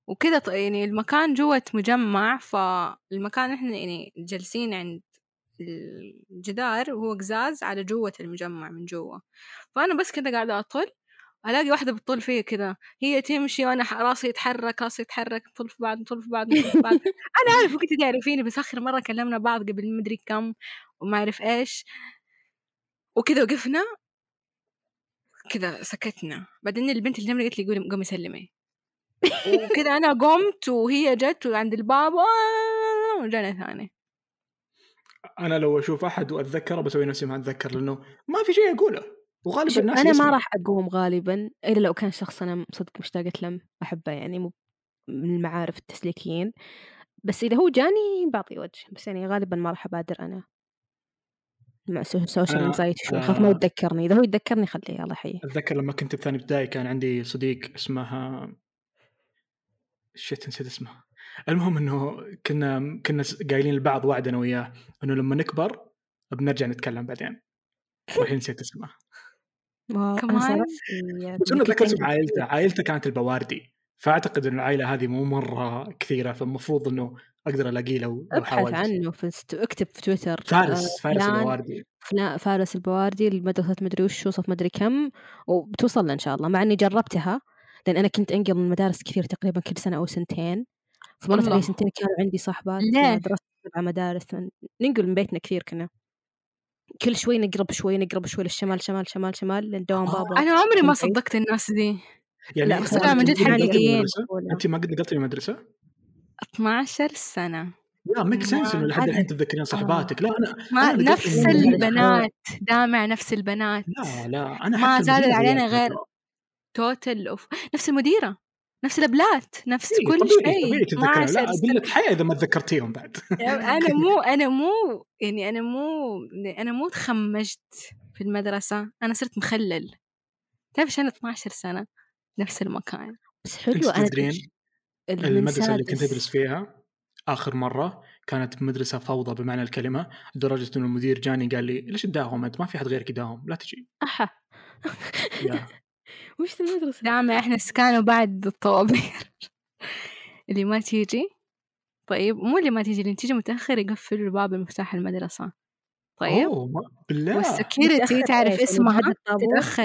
وكذا، يعني المكان جوة مجمع، فالمكان إحنا يعني جالسين عند الجدار وهو قزاز على جوة المجمع من جوة، فأنا بس كده قاعدة أطل ألاقي واحدة بتطل فيها كده، هي تمشي وأنا راسي يتحرك راسي يتحرك نطل في بعض نطل في بعض نطل في بعض. أنا عارف وكنت تعرفيني، بس آخر مرة كلمنا بعض قبل مدري كم وما أعرف إيش وكذا، وقفنا كذا سكتنا. بعدين البنت الجميلة قالت لي قومي قومي سلمي وكذا، أنا قمت وهي جت وعند الباب ورجعنا ثاني. أنا لو أشوف أحد وأتذكره بسوي نفسي ما أتذكر، لأنه ما في شيء أقوله وغالبا الناس أنا يسمع. ما راح أقوم غالبا إلا لو كان شخص أنا صدق مشتاقة لم أحبه، يعني مو من المعارف التسليكيين، بس إذا هو جاني بعطي وجه، بس يعني غالبا ما راح أبادر أنا مع السوشيال انزايتي. شو أخاف ما يتذكرني، إذا هو يتذكرني خليه الله يحييه. أتذكر لما كنت بثاني ابتدائي كان عندي صديق اسمها شيت نسيت اسمها. المهم انه كنا كنا قايلين لبعض وعد انا وياه انه لما نكبر بنرجع نتكلم بعدين. والحين نسيت اسمها. كمان كنا تذكرت عائلته، عائلته كانت البواردي، فاعتقد ان العائله هذه مو مره كثيره، فالمفروض انه اقدر الاقيه لو حاولت عنه في ست... اكتب في تويتر فارس فارس البواردي، فارس البواردي المدرسه مدري وش وصف مدري كم وبتوصل ان شاء الله. مع اني جربتها لأن أنا كنت أنقل من المدارس كثير تقريبا كل سنة أو سنتين، فمرت علي سنتين كانوا عندي صاحبات درست على مدارس ننقل من بيتنا كثير، كنا كل شوي نقرب شوي نقرب شوي للشمال شمال شمال شمال للدوام بابا. أنا عمري ما صدقت الناس دي يعني أصلا من جد حقيقيين. أنت ما قد نقلت المدرسة؟ اثنا عشر سنة. لا ميك سنس إنه لحد الحين تتذكرين صاحباتك. لا أنا, ما أنا نفس البنات دامع نفس البنات. لا لا أنا ما زال علينا غير توتال أوف نفس المديرة نفس الأبلات نفس إيه، كل شيء. ما أدلت حياة إذا ما تذكرتيهم بعد. أنا مو أنا مو يعني أنا مو أنا مو تخمجت في المدرسة، أنا صرت مخلل. تعرف أنا اثنا عشر سنة نفس المكان. بس حلو. أنا المدرسة اللي كنت أدرس فيها آخر مرة كانت مدرسة فوضى بمعنى الكلمة، لدرجة إنه المدير جاني قال لي ليش تداهم أنت، ما في أحد غيرك يداهم، لا تجي. أحا. وش المدرسة؟ نعم إحنا سكانوا بعد الطوابير. اللي ما تيجي طيب، مو اللي ما تيجي، اللي تيجي متأخر يقفلوا الباب المفتاح المدرسة. طيب بالله. والسكيورتي تعرف اسمها تتأخر.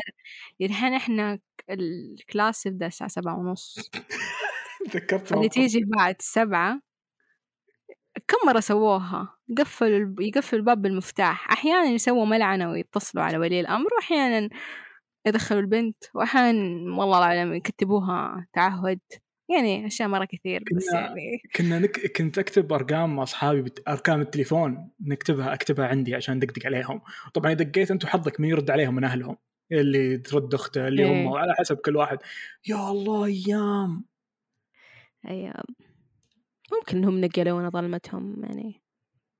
الحين إحنا الكلاس يبدأ الساعة سبعة ونص. اللي تيجي بعد سبعة كم مرة سووها، قفل يقفل الباب بالمفتاح. أحيانا يسووا ملعنة ويتصلوا على ولي الأمر، وأحيانا يدخلوا البنت، وأحيان والله العالم يكتبوها تعهد، يعني أشياء مرة كثير. كنا بس يعني كنا نك... كنت أكتب أرقام مع أصحابي بت... أرقام التليفون نكتبها أكتبها عندي عشان دقدق عليهم. طبعا دقيت أنتوا حظك من يرد عليهم من أهلهم، اللي ترد أخته اللي هم إيه. على حسب كل واحد. يا الله أيام أيام. ممكن هم نقلوا ظلمتهم يعني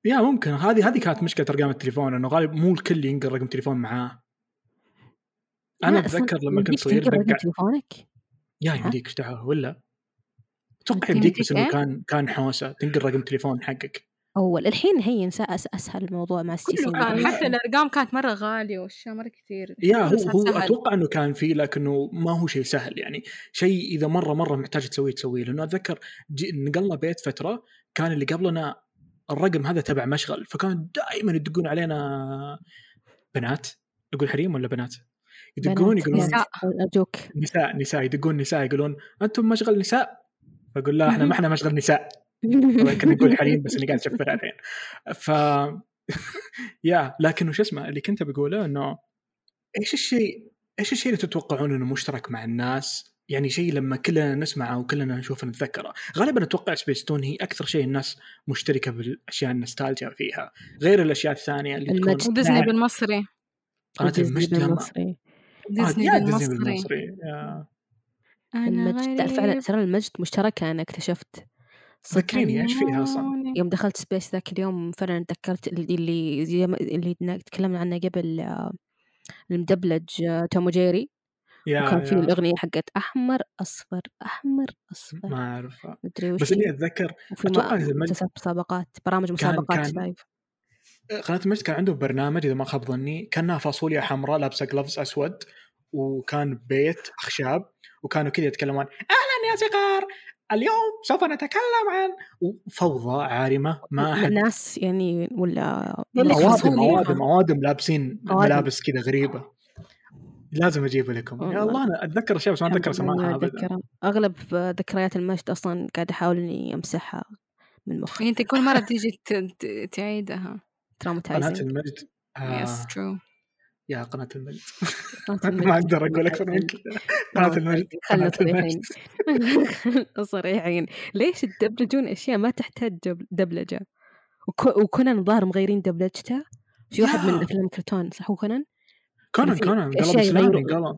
يا ممكن هذه هذه كانت مشكلة رقم التليفون، إنه غالب مو الكل ينقل رقم تليفون معاه. أنا أتذكر لما كنت صغير بقى تليفونك يا يمديك اشتهى ولا توقع يمديك، بس إنه كان كان حوسة تنقل رقم تليفون حقك. أول الحين هي أسهل الموضوع مع السيسي، حتى الأرقام كانت مرة غالية والشيء مرة كثير. يا هو, هو أتوقع إنه كان فيه، لكنه ما هو شيء سهل يعني، شيء إذا مرة مرة محتاج تسويه تسويه. لأنه أتذكر نقلنا بيت فترة كان اللي قبلنا الرقم هذا تبع مشغل، فكان دائما يدقون علينا بنات، يقول حريم ولا بنات يدقون يقولون نساء أرجوك نساء نساء يدقون نساء يقولون أنتم مشغل نساء، فأقول لا إحنا ما إحنا مشغل نساء. لكن يقول حاليا بس اني قاعد اشفر عليهم ف يا لكن وش اسمه اللي كنت بقوله، انه ايش الشيء ايش الشيء اللي تتوقعون انه مشترك مع الناس، يعني شيء لما كلنا نسمعه وكلنا نشوفه نتذكره. غالبا اتوقع سبيس تون هي اكثر شيء الناس مشتركه بالاشياء النوستالجيا فيها، غير الاشياء الثانيه اللي تكون ديزني بالمصري، قناه المجد بالمصري، ديزني بالمصري. المجد فعلا ترى المجد مشتركه، انا اكتشفت فكريني ايش فيها اصلا يوم دخلت سبيس ذاك اليوم، فعلا تذكرت اللي اللي تكلمنا عنه قبل، المدبلج توم وجيري، وكان في الاغنيه حقت احمر اصفر احمر اصفر، ما اعرف بس اني اتذكر اتوقع مسابقات برامج مسابقات لايف قناه المجد كان عنده برنامج اذا ما خاب ظني كانها فاصوليا حمراء لابسه جلوفز اسود، وكان بيت اخشاب، وكانوا كذا يتكلمون اهلا يا صغار اليوم سوف نتكلم عن فوضى عارمة، ما أحد الناس يعني ولا موادم موادم موادم لابسين ملابس كده غريبة، لازم أجيب لكم. يا الله أنا أتذكر أشياء بس ما أتذكر سماعها أبدا. أغلب ذكريات المجد أصلا قاعد أحاول إني أمسحها من مخي، يعني أنت كل مرة تيجي تعيدها تراماتايزين. قناة المجد yes true يا قناة المجد ما أقدر أقول أكثر من كذا. قناة المجد خلنا صريحين صريحين ليش تدبلجون أشياء ما تحتاج دبلجة؟ وكنا نظهر مغيرين دبلجتها في واحد من الأفلام كرتون، صح؟ وكنا كنا كنا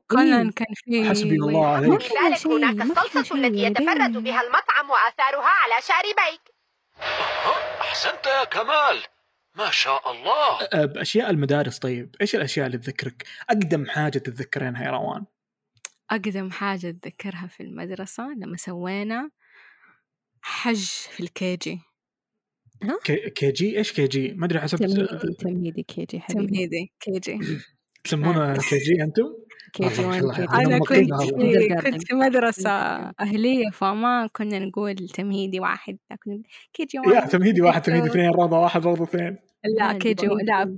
كنا كان في حسبي الله عليك. لذلك هناك الصلصة التي يتفرد بها المطعم وأثارها على شاربيك. أحسنت يا كمال ما شاء الله. بأشياء المدارس طيب إيش الأشياء اللي تذكرك؟ أقدم حاجة تتذكرينها يا روان؟ أقدم حاجة تذكرها في المدرسة لما سوينا حج في الكيجي. ها؟ كيجي إيش كيجي؟ ما أدري حسب تمهيدي تمهيدي كيجي حبيبي تمهيدي كيجي تسمونه كيجي أنتم؟ كيجي أنا كنت كنت في مدرسة أهلية فما كنا نقول تمهيدي واحد، لكن كيجي واحد. لا تمهيدي واحد تمهيدي اثنين رابع واحد رابع اثنين. لا كيجي لا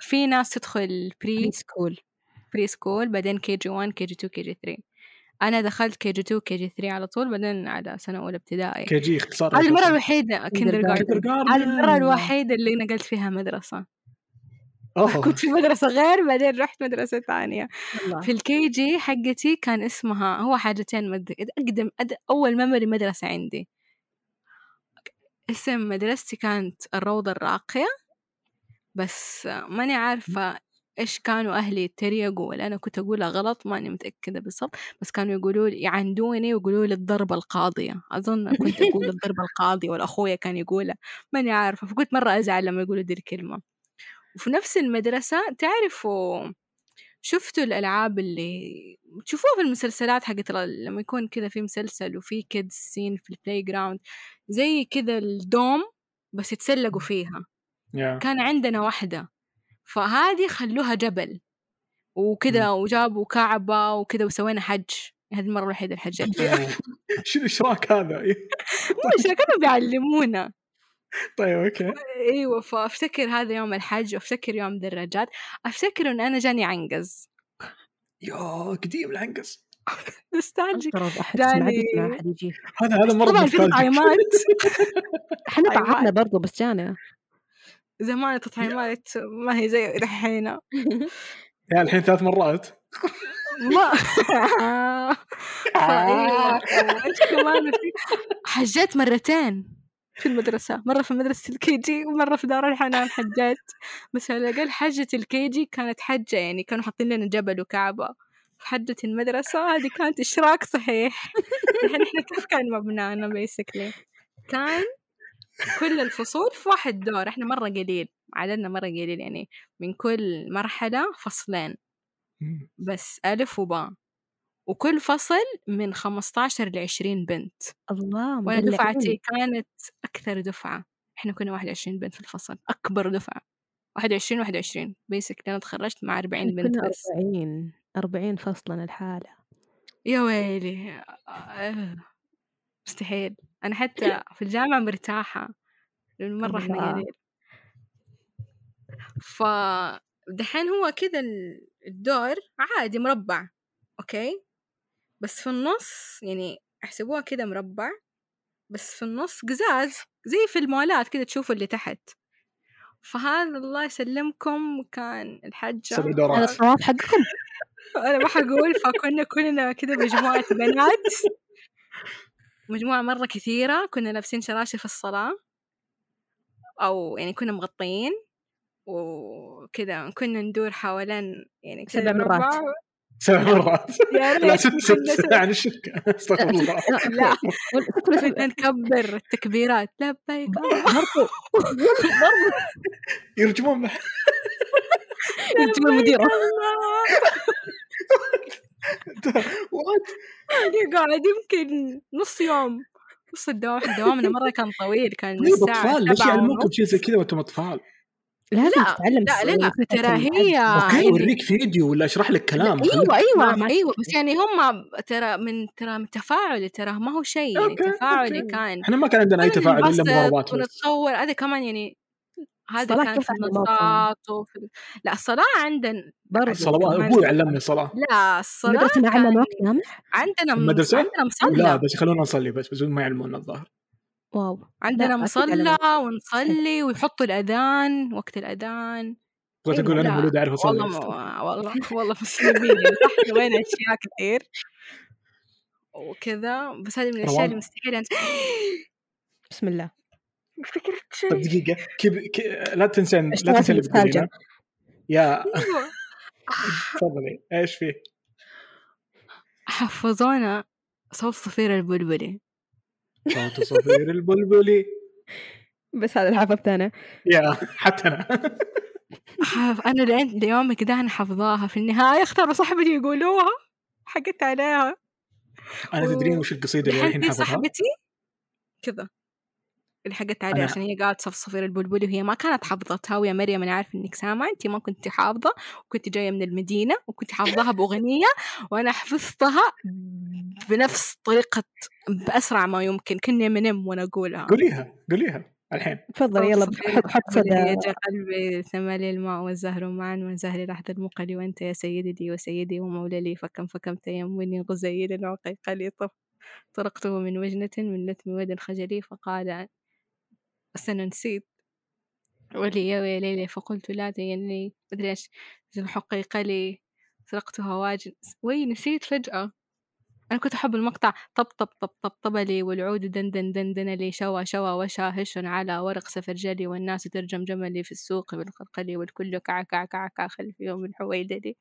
في ناس تدخل بري سكول بري سكول بعدين كيجي واحد كيجي اثنين كيجي ثلاثة. أنا دخلت كيجي اثنين كيجي ثلاثة على طول، بعدين على سنة أولى ابتدائي. كيجي اختصار. على المرة الوحيدة كيندرغارتن. على المرة الوحيدة اللي نقلت فيها مدرسة. كنت في مدرسة غير بعدين رحت مدرسة ثانية. في الكي جي حقتي كان اسمها هو حاجتين مد... أقدم أد... أول ميموري مدرسة عندي، اسم مدرستي كانت الروضة الراقية، بس ماني عارفة إيش كانوا أهلي يتريقوا ولا أنا كنت أقولها غلط، ماني متأكدة بالضبط، بس كانوا يقولوا لي يعندوني ويقولوا لي الضربة القاضية، أظن كنت أقول الضربة القاضية والأخويا كان يقولها، ماني عارفة، فكنت مرة أزعل لما يقولوا دي الكلمة. وفي نفس المدرسة تعرفوا شفتوا الألعاب اللي تشوفوها في المسلسلات حقت لما يكون كذا في مسلسل وفي كيدز سين في البلاي جراوند زي كذا الدوم بس يتسلقوا فيها yeah. كان عندنا واحدة فهذه خلوها جبل وكذا وجابوا كعبة وكذا وسوينا حج. هذه المرة الوحيدة الحجة شو الإشراك هذا؟ مو إشراك كانوا بيعلمونا. طيب اوكي ايوه فافتكر هذا يوم الحج، وافتكر يوم دراجات، افتكر ان انا جاني عنقز. يا قديم العنقز نوستالجيك جاني هذا هذا مره تطعيمات احنا بعدنا برضه بس جانا زمان تطعيمات ما هي زي الحين يا الحين ثلاث مرات ما كمان حجت مرتين في المدرسة، مرة في مدرسة الكيجي ومرة في دار الحنان حجات، بس على الأقل حجة الكيجي كانت حجة يعني كانوا حاطين لنا جبل وكعبة. في حجة المدرسة هذه كانت إشراك صحيح. إحنا كيف كان مبنانا بيسكلي كان كل الفصول في واحد دور. احنا مرة قليل، عددنا مرة قليل، يعني من كل مرحلة فصلين بس، ألف وباء، وكل فصل من خمستاشر لعشرين بنت. الله. وأنا دفعتي كانت أكثر دفعة، إحنا كنا واحد وعشرين بنت في الفصل، أكبر دفعة واحد وعشرين واحد وعشرين بيسك. أنا تخرجت مع أربعين بنت بس. أربعين أربعين فصلا الحالة، يا ويلي مستحيل. أنا حتى في الجامعة مرتاحة لأن مرة إحنا قليل. فدحين هو كذا الدور عادي مربع، أوكي، بس في النص يعني احسبوها كذا مربع، بس في النص قزاز زي في المولات كذا تشوفوا اللي تحت. فهذا الله يسلمكم كان الحجة هذا الصواب حقكم. أنا ما حقول. فكنا كلنا كذا مجموعة بنات، مجموعة مرة كثيرة، كنا لابسين شراشف الصلاة أو يعني كنا مغطيين وكذا، كنا ندور حوالين يعني سبع مرات سبع مرات لا ست ست عن الشركة. استغفر الله. لا كنا نكبر التكبيرات، لا بايك برضو يرجمون يرجمون مديرة قاعد يمكن نص يوم نص الدوام. دوامنا مرة كان طويل، كان الساعة ليش يعلموكم شيء زي كذا وأنتم أطفال؟ لا لا لا لا تراهية. أوكي، أوريك فيديو ولا أشرح لك كلام. أيوة أيوة أيوة، بس يعني هم ترى من ترى من تفاعل، ترى ما هو شيء يعني تفاعلي. كان إحنا ما كان عندنا أي تفاعل إلا مضاربات ونتصور. هذا كمان يعني هذا كان في الصلاة وفي... لا الصلاة عندنا برضه، الصلاة أبوي علمني الصلاة. لا الصلاة كان... عندنا عندنا مدرسة، عندنا مصلى. لا بس خلونا نصلي بس، بس ما يعلمونا الظاهر. واو، عندنا مصلى ونصلي ويحطوا الأذان وقت الأذان. كنت أقول أنا مولود أعرف أصلي والله والله والله مسلمين صح، وين أشياء كثير وكذا. بس هذه من الأشياء اللي مستحيل أنت بسم الله فكرت شيء. طب دقيقة، كيب... كي... لا تنسى لا تنسى البداية يا تفضلي. ايش فيه؟ حفظونا صوت صفير البلبلي. صوت صفير البلبلي بس هذا الحفظ ثاني يا حتى انا انا لين اليوم كذا انا حافظاها. في النهاية اختاروا صاحبتي يقولوها حقت عليها. انا و... تدرين وش القصيدة اللي الحين حافظها صاحبتي كذا اللي حقت عليها، عشان هي قاعدة صف صفير البلبلي وهي ما كانت حافظتها. ويا مريم أنا عارف إنك سامعة أنت ما كنت حافظة، وكنت جاية من المدينة وكنت حافظها بأغنية، وأنا حفظتها بنفس طريقة بأسرع ما يمكن، كني منم وأنا أقولها. قوليها قوليها الحين تفضل يلا. حط صدى قلبي ثملي الماء والزهر معا وزهر لحد المقلي وأنت يا سيدي لي وسيدي ومولى لي فكم فكم تيمني غزيلا وقيق لي طف طرقته من وجنة من لثم ود الخجلي فقال بس أنا نسيت ولي يا ويلي فقلت لا تيني مدري إيش الحقيقة لي سرقتها واجن وي نسيت فجأة. أنا كنت أحب المقطع طب طب طب طب طب لي والعود دن دن دن دن لي شوا شوا وشاهش على ورق سفرجلي والناس ترجم جملي في السوق بالقلقلي والكل كع كع كع كع خلف يوم الحويدلي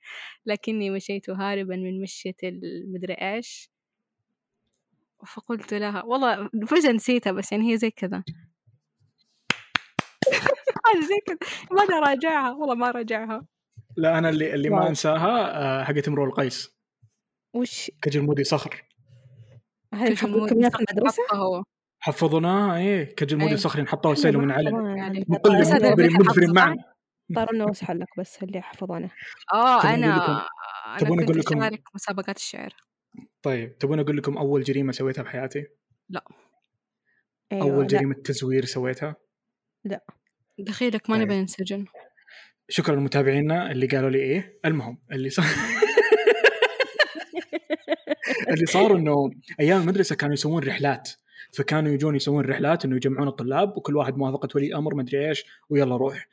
لكني مشيت هاربا من مشية المدري إيش فقلت لها والله فجأة نسيتها. بس يعني هي زي كذا زي كذا ما راجعها والله ما راجعها. لا أنا اللي اللي ما أنساها حقت امرؤ القيس. وش كجلمودي صخر؟ هل حفظتوها في المدرسة؟ حفظناها إيه كجلمودي أيه. صخر نحطه وسيله من علم مقلب مدبر مدبر معنا. طار إنه وصح لك بس اللي حفظنا. آه أنا تبون أقول لكم شارك مسابقات الشعر. طيب تبون أقول لكم أول جريمة سويتها بحياتي؟ لا. أيوة. أول جريمة لا. تزوير سويتها؟ لا. دخيلك ما نبي نسجن. شكرا لمتابعينا اللي قالوا لي إيه. المهم اللي صار اللي صار إنه أيام المدرسة كانوا يسوون رحلات، فكانوا يجون يسوون رحلات إنه يجمعون الطلاب وكل واحد موافقة ولي أمر مدري إيش ويلا روح.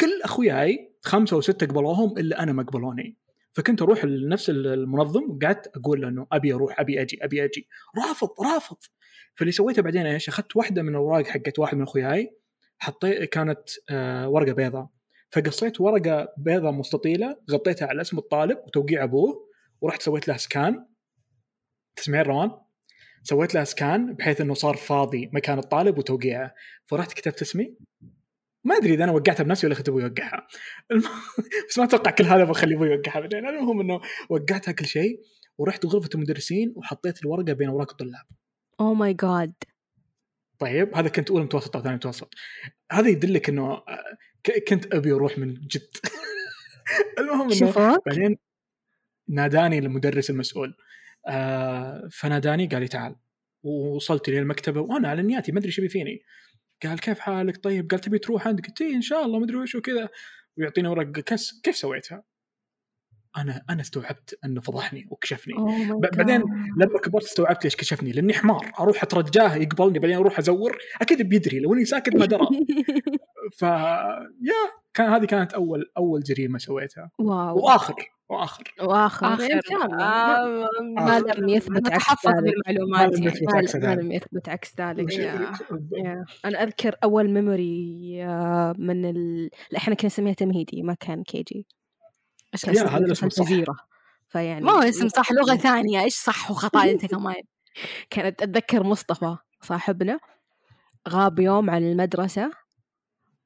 كل أخوياي خمسة أو ستة قبلوهم إلا أنا ما قبلوني، فكنت أروح لنفس المنظم وقعدت أقول له إنه أبي أروح أبي أجي أبي أجي رافض رافض. فاللي سويته بعدين إيش، أخذت واحدة من الأوراق حقت واحد من أخوياي، حطيت كانت آه ورقة بيضاء، فقصيت ورقة بيضاء مستطيلة غطيتها على اسم الطالب وتوقيع أبوه ورحت سويت له سكان. تسمعين روان؟ سويت له سكان بحيث انه صار فاضي مكان الطالب وتوقيعه، فرحت كتبت اسمي. ما ادري اذا انا وقعتها بنفسي ولا اخذت ابوي يوقعها الم... بس ما اتوقع كل هذا بخلي ابوي يوقعها بعدين. المهم انه وقعتها كل شيء، ورحت غرفه المدرسين وحطيت الورقه بين اوراق الطلاب. او ماي جاد. طيب هذا كنت اولى متوسط او ثاني متوسط، هذا يدلك انه كنت ابي اروح من جد. المهم انه بعدين ناداني المدرس المسؤول، آه فناداني قال لي تعال، ووصلت للمكتبه وانا على نياتي ما ادري شو بي فيني. قال كيف حالك؟ طيب. قال تبي تروح عند؟ قلت إيه إن شاء الله ما أدري وإيش وكذا، ويعطيني ورق كاس. كيف سويتها؟ أنا أنا استوعبت أنه فضحني وكشفني. oh بعدين لما كبرت استوعبت ليش كشفني، لأني حمار أروح أترجاه يقبلني بعدين أروح أزور، أكيد بيدري لو إني ساكت ما درى. فيا كان هذه كانت أول أول جريمة سويتها. واو. وآخر وآخر وآخر آخر. آه ما لم يثبت عكس المعلومات، ما لم يثبت عكس ذلك. يا. يا. أنا أذكر أول ميموري من ال... إحنا كنا نسميها تمهيدي، ما كان كيجي. عشان هذا اسم صغيرة، فيعني ما هو اسم صح، لغة ثانية. إيش صح وخطأ أنت كمان؟ كانت أتذكر مصطفى صاحبنا غاب يوم عن المدرسة،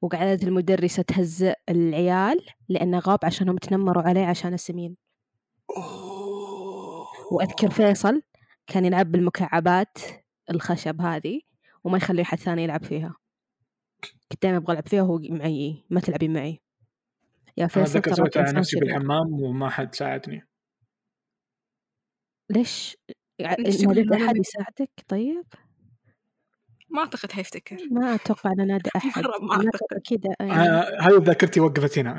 وقعدت المدرسة تهزئ العيال لأنه غاب عشانهم تنمروا عليه عشان السمين. وأذكر فيصل كان يلعب بالمكعبات الخشب هذه وما يخلي حد ثاني يلعب فيها، كنت دائما أبغى ألعب فيها وهو معي، ما تلعبين معي يا فيصل. أنا ذكرت على نفسي بالحمام وما حد ساعدني. ليش؟ ما حد يساعدك؟ طيب ما أعتقد هيفتكر، ما أتوقع أن نادى أحد كده. هاي ذاكرتي وقفت هنا.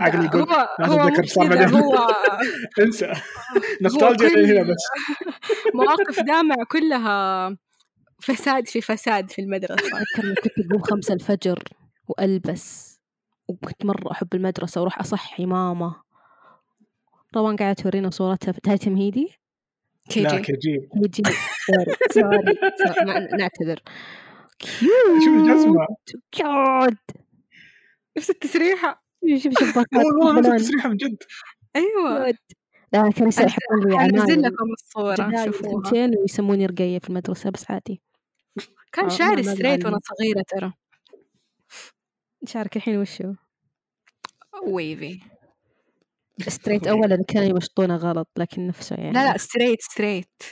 عقلي يقول هو هو انسى نوستالجيا هنا، بس مواقف دامع كلها فساد في فساد في المدرسة. كنت أقوم خمسة الفجر وألبس، وكنت مرة أحب المدرسة وروح أصحي ماما. طبعا قاعدة تورينا صورتها، هاي تمهيدي كي جي. لا كي جي كي جي سوري سوري نعتذر. كيوت. شو الجزمة؟ كيوت. نفس التسريحة. شوف شوف والله نفس التسريحة من جد. أيوة. لا كانوا يسحبون لي عمال. أنزل لكم الصورة شوفوها. كانوا يسموني رقية في المدرسة بس عادي. كان شعري ستريت وأنا صغيرة ترى. شعرك الحين وشو؟ ويفي. ستريت أولاً كانوا يمشطونه غلط، لكن نفسه يعني. لا لا ستريت ستريت.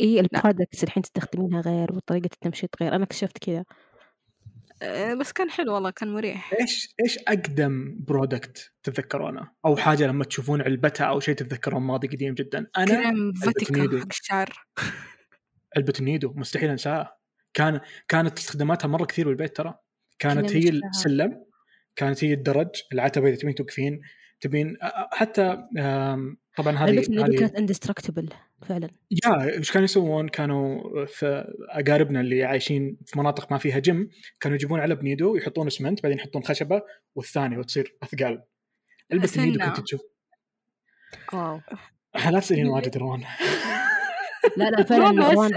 إيه البرودكتس الحين تستخدمينها غير وطريقة التمشيط غير، أنا كشفت كذا. أه بس كان حلو والله، كان مريح. إيش إيش أقدم برودكت تتذكرونه أو حاجة لما تشوفون علبتها أو شيء تتذكرون ماضي قديم جدا؟ أنا كريم فاتيكا حق الشعر. البتنيدو مستحيل أنساه، كان كانت استخداماتها مرة كثير بالبيت ترى. كانت هي السلم، كانت هي الدرج، العتبة إذا تبين توقفين تبين حتى. طبعا هذه هذه كانت اندستركتبل فعلا. يا ايش كانوا يسوون؟ كانوا في اقاربنا اللي عايشين في مناطق ما فيها جيم كانوا يجيبون علب نيدو يحطون اسمنت بعدين يحطون خشبه والثانيه وتصير اثقال. البس نيدو كنت تشوف واو حالات سنين واجد روان. لا لا فعلا روان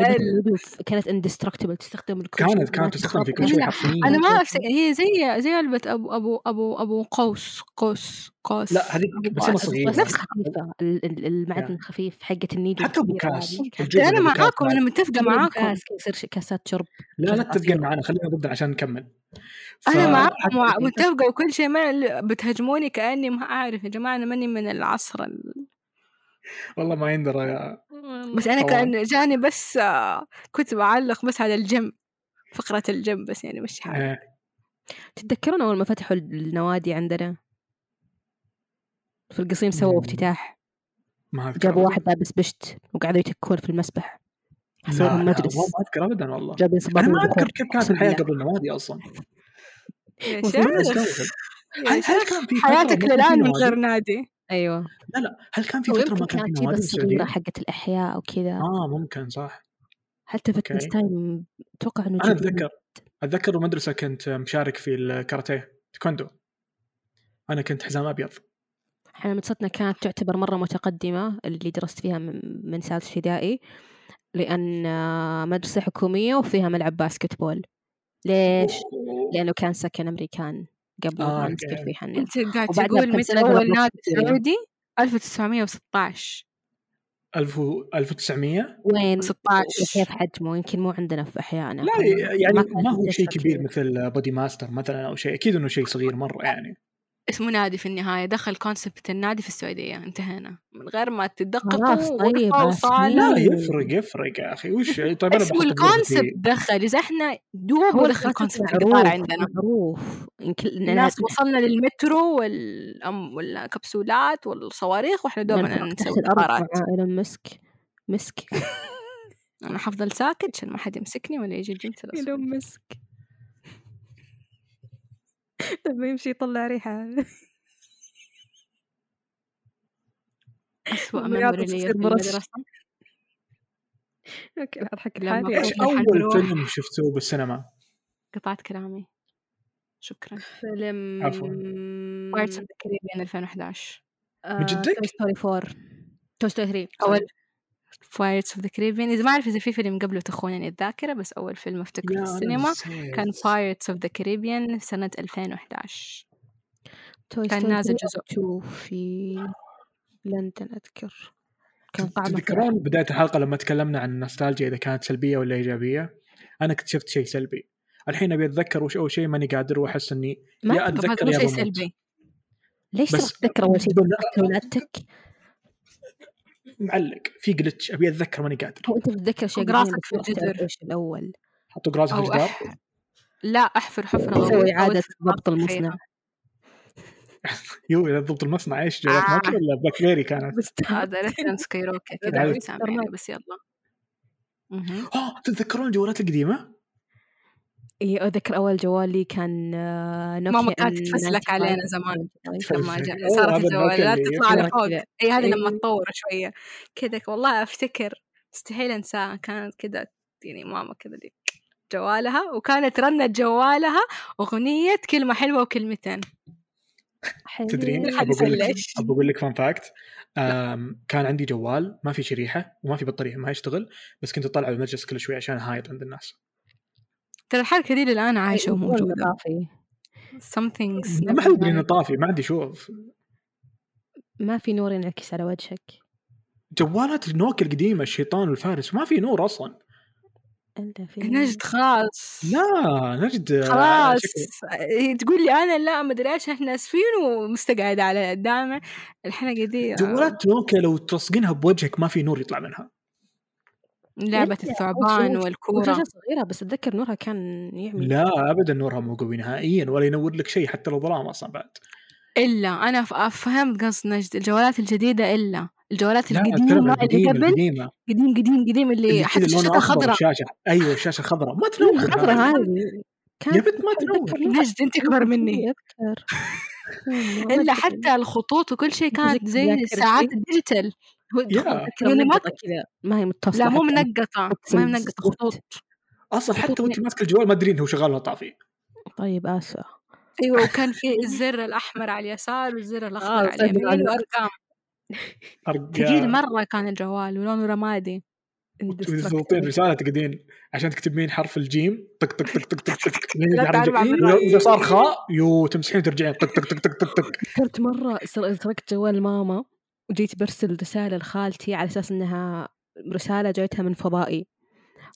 كانت اندستركتبل، تستخدم كانت كانت تستخدم في كل شيء حرفيا. انا ما افتكر هي زي زي علبه ابو ابو ابو ابو قوس قوس قوس. لا هذه بس صغيره نفس خفيفه، المعدن الخفيف حقه النيدو. حتى بكاس انا معاكم، انا متفقه معاكم. يصير كاسات شرب. لا لا تتفقين معنا، خلينا نبدا عشان نكمل. انا معاكم متفقه وكل شيء، ما بتهاجموني كاني ما اعرف. يا جماعه انا ماني من العصر والله ما يندرى يا. بس أنا كان جاني بس كنت بعلق بس على الجيم، فقرة الجيم بس يعني مش حاجة. تتذكرون أول ما فتحوا النوادي عندنا في القصيم سووا افتتاح، جابوا واحد لابس بشت وقعدوا يتكون في المسبح. سووا مجلس. ما أذكر أبدا والله. جابوا صباح. أنا ما أذكر كيف كانت الحياة قبل النوادي أصلا. هل هل كان في حياتك للآن من غير نادي؟ أيوة. لا لا هل كان في فترة ما كان في نوادي صغيرة حقة الأحياء وكذا؟ آه ممكن صح. حتى في التنس تايم توقع إنه. أنا أتذكر أتذكر المدرسة كنت مشارك في الكاراتيه تايكوندو، أنا كنت حزام أبيض. إحنا مدرستنا كانت تعتبر مرة متقدمة اللي درست فيها من ثالث ابتدائي، لأن مدرسة حكومية وفيها ملعب باسكت بول. ليش؟ لأنه كان سكن أمريكان قبل ما نسكر في حنا. أنت قاعد تقول مثل أول نادي سعودي ألف وتسعمية وستة عشر ألف وتسعمية وين ستة عشر كيف حجمه؟ يمكن مو عندنا في أحيانا. لا يعني ما هو شيء كبير مثل بودي ماستر مثلا أو شيء، أكيد إنه شيء صغير مرة. يعني اسمه نادي في النهاية، دخل كونسبت النادي في السعودية، انتهينا من غير ما تدققوا. طيب لا يفرق يفرق يا أخي وش. طيب اسمه الكونسبت دخل، إذا احنا دوب دخل كونسبت عندنا عندنا حروف، الناس وصلنا للمترو والأم والكبسولات والصواريخ وإحنا دوبنا نسوي قرارات. مسك مسك أنا حفضل ساكت عشان ما حد يمسكني ولا يجي الجنسة يلو مسك لما يمشي يطلع ريحة أسوأ ميموري لي في المدرسة. أوكي أضحك لحالي. إيش أول فيلم شفتوه بالسينما؟ قطعت كلامي شكرا. فيلم بايرتس أوف ذا كاريبيان ألفين وإحدى عشر. توي ستوري فور، توي ستوري ثري. أول بايرتس أوف ذا كاريبيان، إذا ما أعرف إذا في فيلم قبله تخونني الذاكرة، بس أول فيلم أفتكر في السينما كان بايرتس أوف ذا كاريبيان سنة ألفين وإحدى عشر. كان نازل جزء في لندن أذكر. كان تذكرون بداية الحلقة لما تكلمنا عن النوستالجيا إذا كانت سلبية ولا إيجابية؟ أنا اكتشفت شيء سلبي. الحين أبي أتذكر وش أول شيء ماني قادر وأحس إني يا أتذكر يا بموت. ليش تتذكر أول شيء ولا أتذكر؟ معلق في جلتش، أبي أتذكر ماني قادر. أو أنت بتذكر شيء راسك في الجدر الأول، حطوا راسك في الجدار. أح... لا أحفر حفرة أسوي إعادة ضبط المصنع. يو إذا ضبط المصنع إيش جوات آه. ماكي ولا بلاكبيري كانت هذا ريفرنس كايروكي كده يعني. بس يلا آه تتذكرون الجوالات القديمة؟ إيه أتذكر أول جوالي كان نوكيا. ماما كانت تفسلك علينا زمان لما صارت الجوالات تطلع لفوق. أي هذه لما تطور شوية كذا والله أفتكر مستحيل أنساها. كانت كذا يعني ماما كذا دي جوالها، وكانت رنت جوالها أغنية كلمة حلوة وكلمتين. تدرين أبى أقول لك فان فاكت، كان عندي جوال ما في شريحة وما في بطارية ما يشتغل، بس كنت أطلع بالمجلس كل شوي عشان هايط عند الناس. ترى الحركة دي الآن عايشة وموجودة. طافي something's ما حد يدري إنه طافي، ما عندي شوف ما في نور ينعكس على وجهك. جوالات نوكيا القديمة الشيطان والفارس ما في نور أصلا. نجد خلاص لا نجد خلاص تقول لي أنا لا ما أدري إيش، إحنا أسفين ومستقعد على قدامه الحلقة دي. جوالات نوكيا لو تصقينها بوجهك ما في نور يطلع منها. لعبة الثعبان والكورة وجهة صغيرة بس أتذكر نورها كان يعمل. لا أبدا نورها مو قوي نهائيا ولا ينور لك شيء حتى لو ظلام أصلا بعد. إلا أنا فهمت قصد نجد الجوالات الجديدة إلا الجوالات القديمة اللي قبل قديم قديم قديم اللي حتى شاشة خضراء. أيوة شاشة خضراء ما تنور. خضراء هذه يا بنت ما تنور. نجد أنت أكبر مني. إلا حتى الخطوط وكل شيء كانت زي الساعات الديجيتال. ما هي متصلة. لا مو منقطة، ما هي منقطة خطوط أصلا. حتى وأنت ماسك الجوال ما تدرين هو شغال ولا طافي. طيب آسف. أيوة وكان في الزر الأحمر على اليسار والزر الأخضر على اليمين وأرقام. ثقيل مرة كان الجوال ولونه رمادي. تضغطين رسالة تقدين عشان تكتبين حرف الجيم طق طق طق طق طق. إذا صار خاء يو تمسحين ترجعين طق طق طق طق طق. كنت مرة سرقت جوال ماما وجيت برسل رسالة لخالتي على أساس أنها رسالة جايتها من فضائي،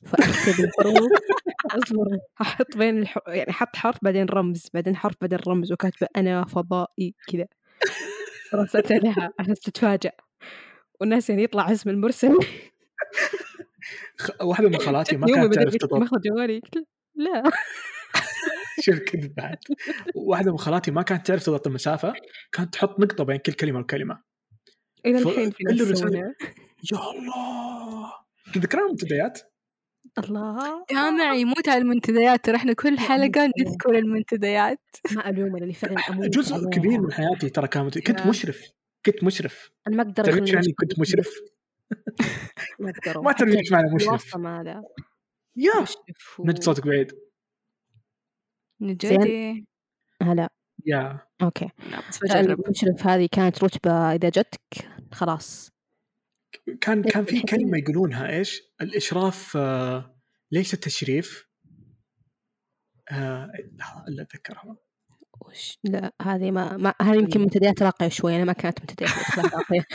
فأكتب الحروف أصبر أحط بين الح... يعني حط حرف بعدين رمز بعدين حرف بعدين رمز، وكاتبة أنا فضائي كذا رسلتها لها عشان تتفاجأ والناس يعني يطلع اسم المرسل. واحدة من خالاتي ما كانت تعرف تطبخ جوالي. لا شركة بعد. واحدة من خالاتي ما كانت تعرف تضبط المسافة، كانت تحط نقطة بين كل كلمة وكلمة. إلى الحين في الرسالة يا الله تذكرون المنتديات. الله جامع يموت على المنتديات، رحنا كل حلقة نذكر المنتديات. ما ألوم أنا اللي فعلا أموت. جزء كبير من حياتي ترى كانت كنت مشرف كنت مشرف أنا ما أقدر أقول يعني كنت مشرف ما أقدر ما ترجمش معنا مشرف ماذا يا نجد صوتك بعيد نجدي هلا يا اوكي. المشرف هذه كانت رتبه اذا جتك خلاص. كان كان في كلمه يقولونها ايش الاشراف آه ليس التشريف آه لا اتذكرها وش. لا هذه ما, ما هذه يمكن منتديات راقيه شوي. انا ما كانت منتديات راقيه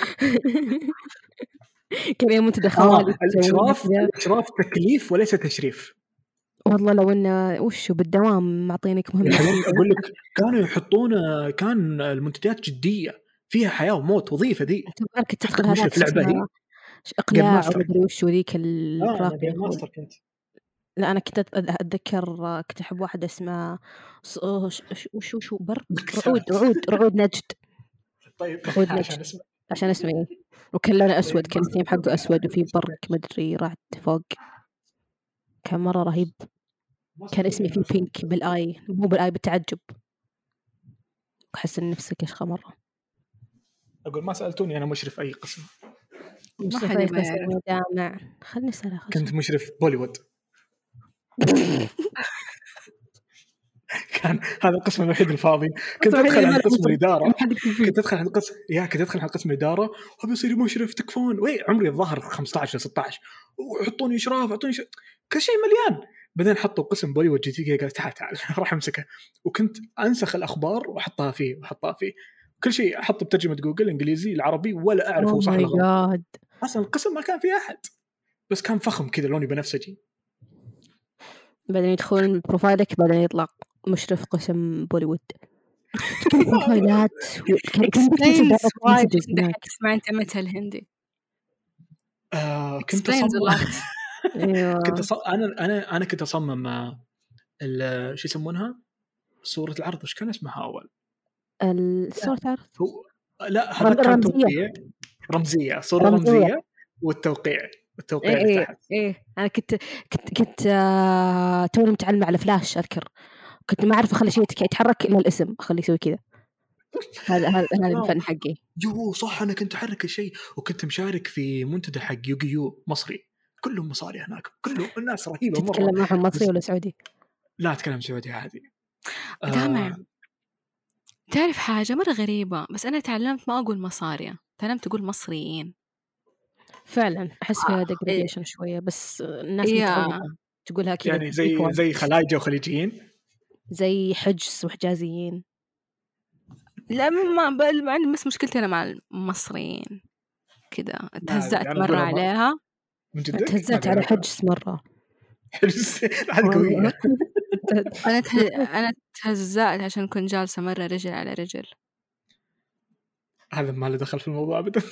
كمية متدخلات. آه، الإشراف الإشراف تكليف وليس تشريف. والله لو إنه وشو بالدوام معطينك مهم. أقول لك كانوا يحطون كان المنتجات جدية فيها حياة وموت وظيفة دي. تبارك تدخل هذا اللعبة دي. إقلاع ومدري وشو ذيك ال. آه، جيم ماستر كنت. لا أنا كنت أتذكر كنت أحب واحد اسمه وشو شو بر رعود رعود رعود نجد. طيب. رعود نجد. عشان اسمه إيه وكان لونه أسود كان الثيم حقه أسود وفي برك مدري رعد فوق كان مرة رهيب كان اسمي فيه بينك بالآي مو بالآي بالتعجب وحسن نفسك يشخى مرة أقول ما سألتوني أنا مشرف أي قسم مشرف أي قسم مجامع خلني سألها كنت مشرف بوليوود كان هذا القسم الوحيد الفاضي كنت ادخل على قسم الاداره كنت ادخل على قسم يا كنت ادخل على قسم الاداره وابي يصير مشرف تكفون وي عمري الظهر خمسة عشر ستة عشر ويحطوني اشراف يعطوني شيء كل شيء مليان بعدين حطوا قسم بولي وجي تي قال تعال تعال راح امسكه وكنت انسخ الاخبار واحطها فيه واحطها فيه كل شيء احطه بترجمه جوجل انجليزي العربي ولا اعرف هو صح ولا غلط اصلا القسم ما كان فيه احد بس كان فخم كذا لوني بنفسجي بعدين يدخلون بروفايلك بعدين يطلع مشرف قسم بوليوود بروفايلات اسمع انت متى الهندي كنت كنت انا انا انا كنت اصمم شو يسمونها صورة العرض ايش كان اسمها اول الصورة العرض لا هذا كان توقيع رمزية صورة رمزية والتوقيع التوقيع إيه تحت إيه أنا كنت كنت كنت آه... توني متعلمة على فلاش أذكر كنت ما أعرف أخلي شيء يتحرك إلا الاسم أخليه يسوي كذا هذا هذا هذا الفن حقي يو صح أنا كنت أحرك الشيء وكنت مشارك في منتدى حق يوغي يو مصري كلهم مصاري هناك كلهم الناس رهيبة مرة تتكلم معهم مصري ولا سعودي؟ لا أتكلم سعودي عادي تمام آه... تعرف حاجة مرة غريبة بس أنا تعلمت ما أقول مصاري تعلمت أقول مصريين فعلا أحس فيها ديجريديشن شوية بس الناس متعودة تقولها كذا يعني زي زي خلايجة وخليجيين زي حجز وحجازيين لا ما بال بس مشكلتي أنا مع المصريين كذا تهزأت مرة عليها تهزأت على حجز مرة حجز قوية أنا أنا تهزأت عشان كنت جالسة مرة رجل على رجل هذا ما له دخل في الموضوع أبدا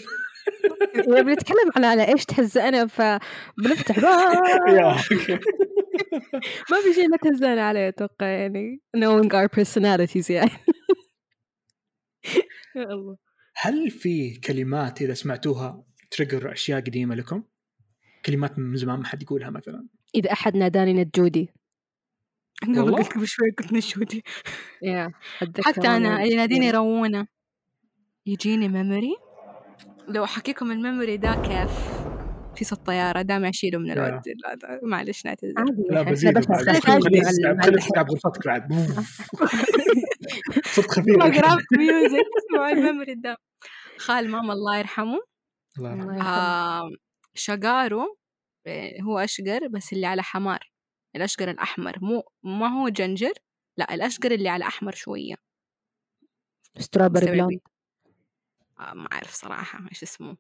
بنتكلم على على إيش تهزأنا فبنفتح باب ما في شيء نتهزأنا عليه أتوقع يعني knowing our personalities يعني الله هل في كلمات إذا سمعتوها تريجر أشياء قديمة لكم كلمات من زمان ما حد يقولها مثلا إذا أحد ناداني نجودي أنا قلت قبل شوي قلت نجودي يا حتى أنا اللي ناديني رونا يجيني ميموري لو أحكيكم الميموري ده كيف في صوت طيارة دام أشيله من الود لا معلش نعتذر لا بزيد خلص تعب غرفتك بعد صوت خفيف ما قربت ميوزك اسمعوا الميموري ده خال ماما الله يرحمه آه شقاره هو أشقر بس اللي على حمار الأشقر الأحمر مو ما هو جنجر لا الأشقر اللي على أحمر شوية سترابري بلوند ما أعرف صراحة إيش اسمه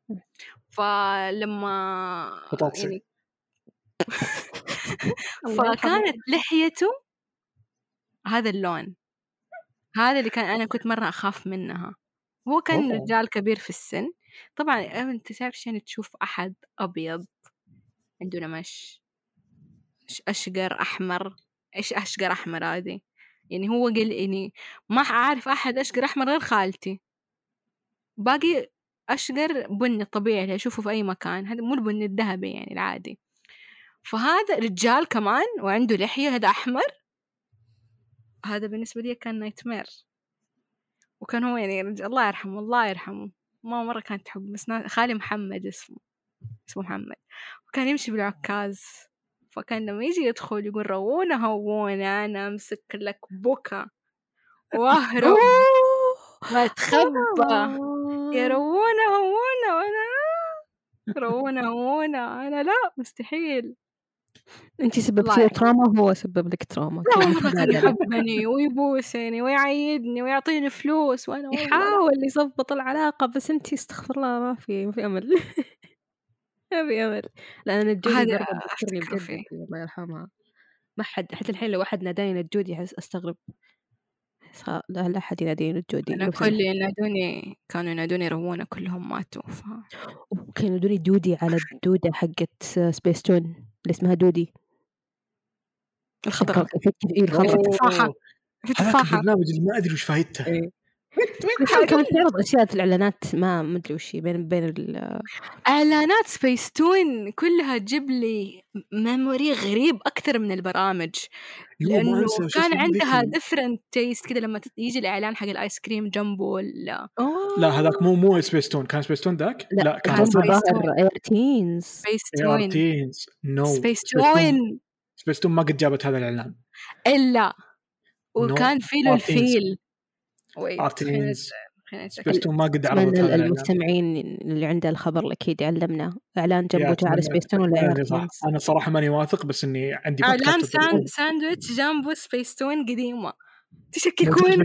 فلما يعني فكانت لحيته هذا اللون هذا اللي كان أنا كنت مرة أخاف منها هو كان رجال كبير في السن طبعا أنت تعرف يعني تشوف أحد أبيض عنده نمش أشقر أحمر إيش أشقر أحمر هذه يعني هو قال إني ما أعرف أحد أشقر أحمر غير خالتي باقي أشقر بني الطبيعي اللي أشوفه في أي مكان هذا مو البني الذهبي يعني العادي فهذا رجال كمان وعنده لحية هذا أحمر هذا بالنسبة لي كان نايتمير وكان هو يعني الله يرحمه الله يرحمه ما مرة كانت تحب بس خالي محمد اسمه اسمه محمد وكان يمشي بالعكاز فكان لما يجي يدخل يقول رونا هونا أنا أمسك لك بوكا واهرب ما تخبى يا رونا هونا وانا رونا هونا انا لا مستحيل انتي سببتي تراما هو سبب لك تراما لا والله كان يحبني ويبوسني ويعيدني ويعطيني فلوس وانا يحاول يظبط العلاقه بس انتي استغفر الله ما في ما في امل أبي أمل، لأن الجودي برضه بتذكرني بجد الله يرحمها. ما حد حتى الحين لو واحد ناداني الجودي أحس أستغرب، لا لا حد يناديني الجودي. أنا كل اللي ينادوني كانوا ينادوني رمونة كلهم ماتوا. وكانوا ينادوني دودي على الدودة حقت سبيس تون اللي اسمها دودي الخضراء. إيه الخضراء تفاحة تفاحة. برنامج ما أدري وش فايدته. كانت تعرض أشياء في الإعلانات ما مدري وشي بين بين إعلانات سبيس تون كلها تجيب لي ميموري غريب أكثر من البرامج، لأنه كان عندها different taste كده. لما يجي الإعلان حق الآيس كريم جنبه لا لا هذاك مو مو سبيس تون، كان سبيس تون ذاك لا, لا كان إيرتينز سبيس تون إيرتينز نو سبيس تون سبيس تون ما قد جابت هذا الإعلان إلا وكان no. فيلو الفيل ارتينز سبيستون ما قد عرضت. المستمعين اللي عنده الخبر اكيد علمنا اعلان جنبه على سبيستون ولا اعلان. انا صراحه ماني واثق بس اني عندي اعلان ساند ساندويتش جنبه سبيستون قديمه. تشككوني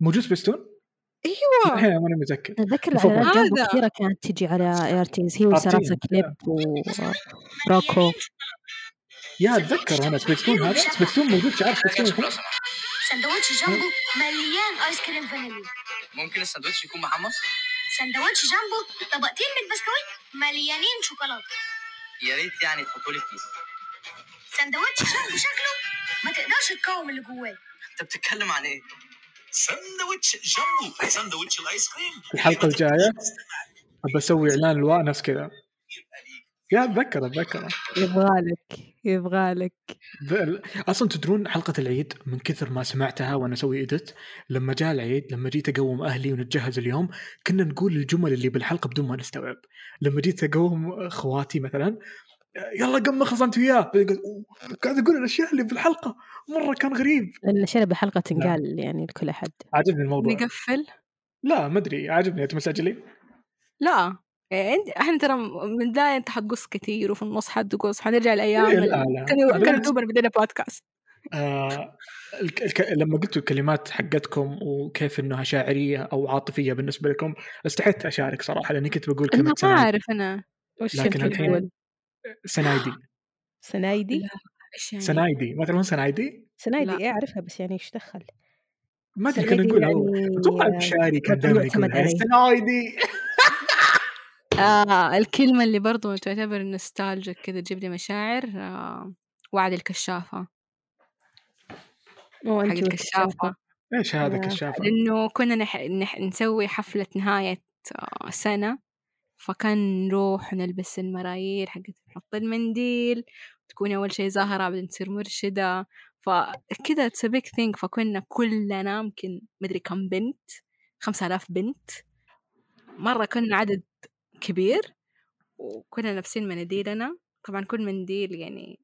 موجود سبيستون؟ ايوه انا ماني متاكد. اتذكر الاعلان الاخيره كانت تجي على ايرتينز هي وسراسه كليب وراكو. يا اتذكر انا سبيستون هذا سبيستون موجود شعار سبيستون سندوتش جامبو مليان آيس كريم فانيليا. ممكن السندوتش يكون محمص؟ سندوتش جامبو طبقتين من البسكويت مليانين شوكولاتة. يا ريت يعني تحطوا لي كيس. سندوتش جامبو شكله ما تقدرش تقاوم اللي جواه. انت بتتكلم عن ايه؟ سندوتش جامبو اي سندوتش الايس كريم. الحلقة الجاية ابى اسوي اعلان لواء نفس كذا. يا أتذكر أتذكر يبغالك يبغالك أصلاً. تدرون حلقة العيد من كثر ما سمعتها وأنا أسوي إدت لما جاء العيد، لما جيت أقوم أهلي ونتجهز اليوم كنا نقول الجمل اللي بالحلقة بدون ما نستوعب. لما جيت أقوم أخواتي مثلاً يلا قم خلص أنت وياه، قاعد أقول الأشياء اللي بالحلقة مرة كان غريب. الأشياء اللي بالحلقة تنقال يعني لكل أحد. عجبني الموضوع. نقفل؟ لا ما أدري عجبني. أنت مسجلين؟ لا عندي احنا ترى من داية انت حتقص كثير وفي النص حتقص حنرجع الايام كان دوبر بدينا بودكاست. آه الك... لما قلتوا الكلمات حقتكم وكيف انها شاعريه او عاطفيه بالنسبه لكم استحيت اشارك صراحه لاني كنت بقول كلمه سنايدي. ما اعرف انا وش الحين سنايدي سنايدي يعني؟ سنايدي ما تعرفون سنايدي؟ سنايدي ايه اعرفها بس يعني ايش دخل ما ادري. كنا نقول اتوقع بشاري كان دائما يقول سنايدي. آه الكلمة اللي برضو تعتبر نوستالجيك كذا تجيب لي مشاعر. آه وعد الكشافة. حق الكشافة إيش هذا كشافة؟ لأنه كنا نح... نح... نسوي حفلة نهاية آه سنة، فكان نروح ونلبس المرايير حقت نحط المنديل تكون أول شيء زاهرة بعدين تصير مرشدة فكذا تسبيك ثينك. فكنا كلنا ممكن مدري كم بنت خمسة آلاف بنت مرة كنا عدد كبير وكنا لابسين مناديلنا. طبعا كل منديل يعني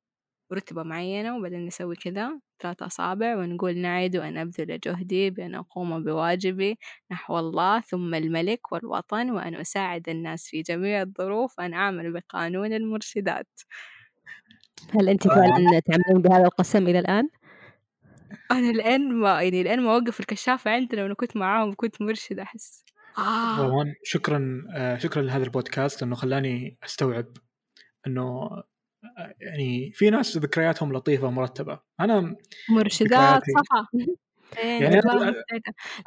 رتبة معينة وبعدين نسوي كذا ثلاثة أصابع ونقول نعد وأن أبذل جهدي بأن أقوم بواجبي نحو الله ثم الملك والوطن وأن أساعد الناس في جميع الظروف أن أعمل بقانون المرشدات. هل أنت فعلا تعملون بهذا القسم إلى الآن؟ أنا الآن ما يعني الآن ما وقف الكشافة عندنا وأنا كنت معاهم كنت مرشد أحس. آه. روان شكرا شكرا لهذا البودكاست لأنه خلاني أستوعب أنه يعني في ناس ذكرياتهم لطيفة ومرتبة. أنا مرشدات صح يعني أنا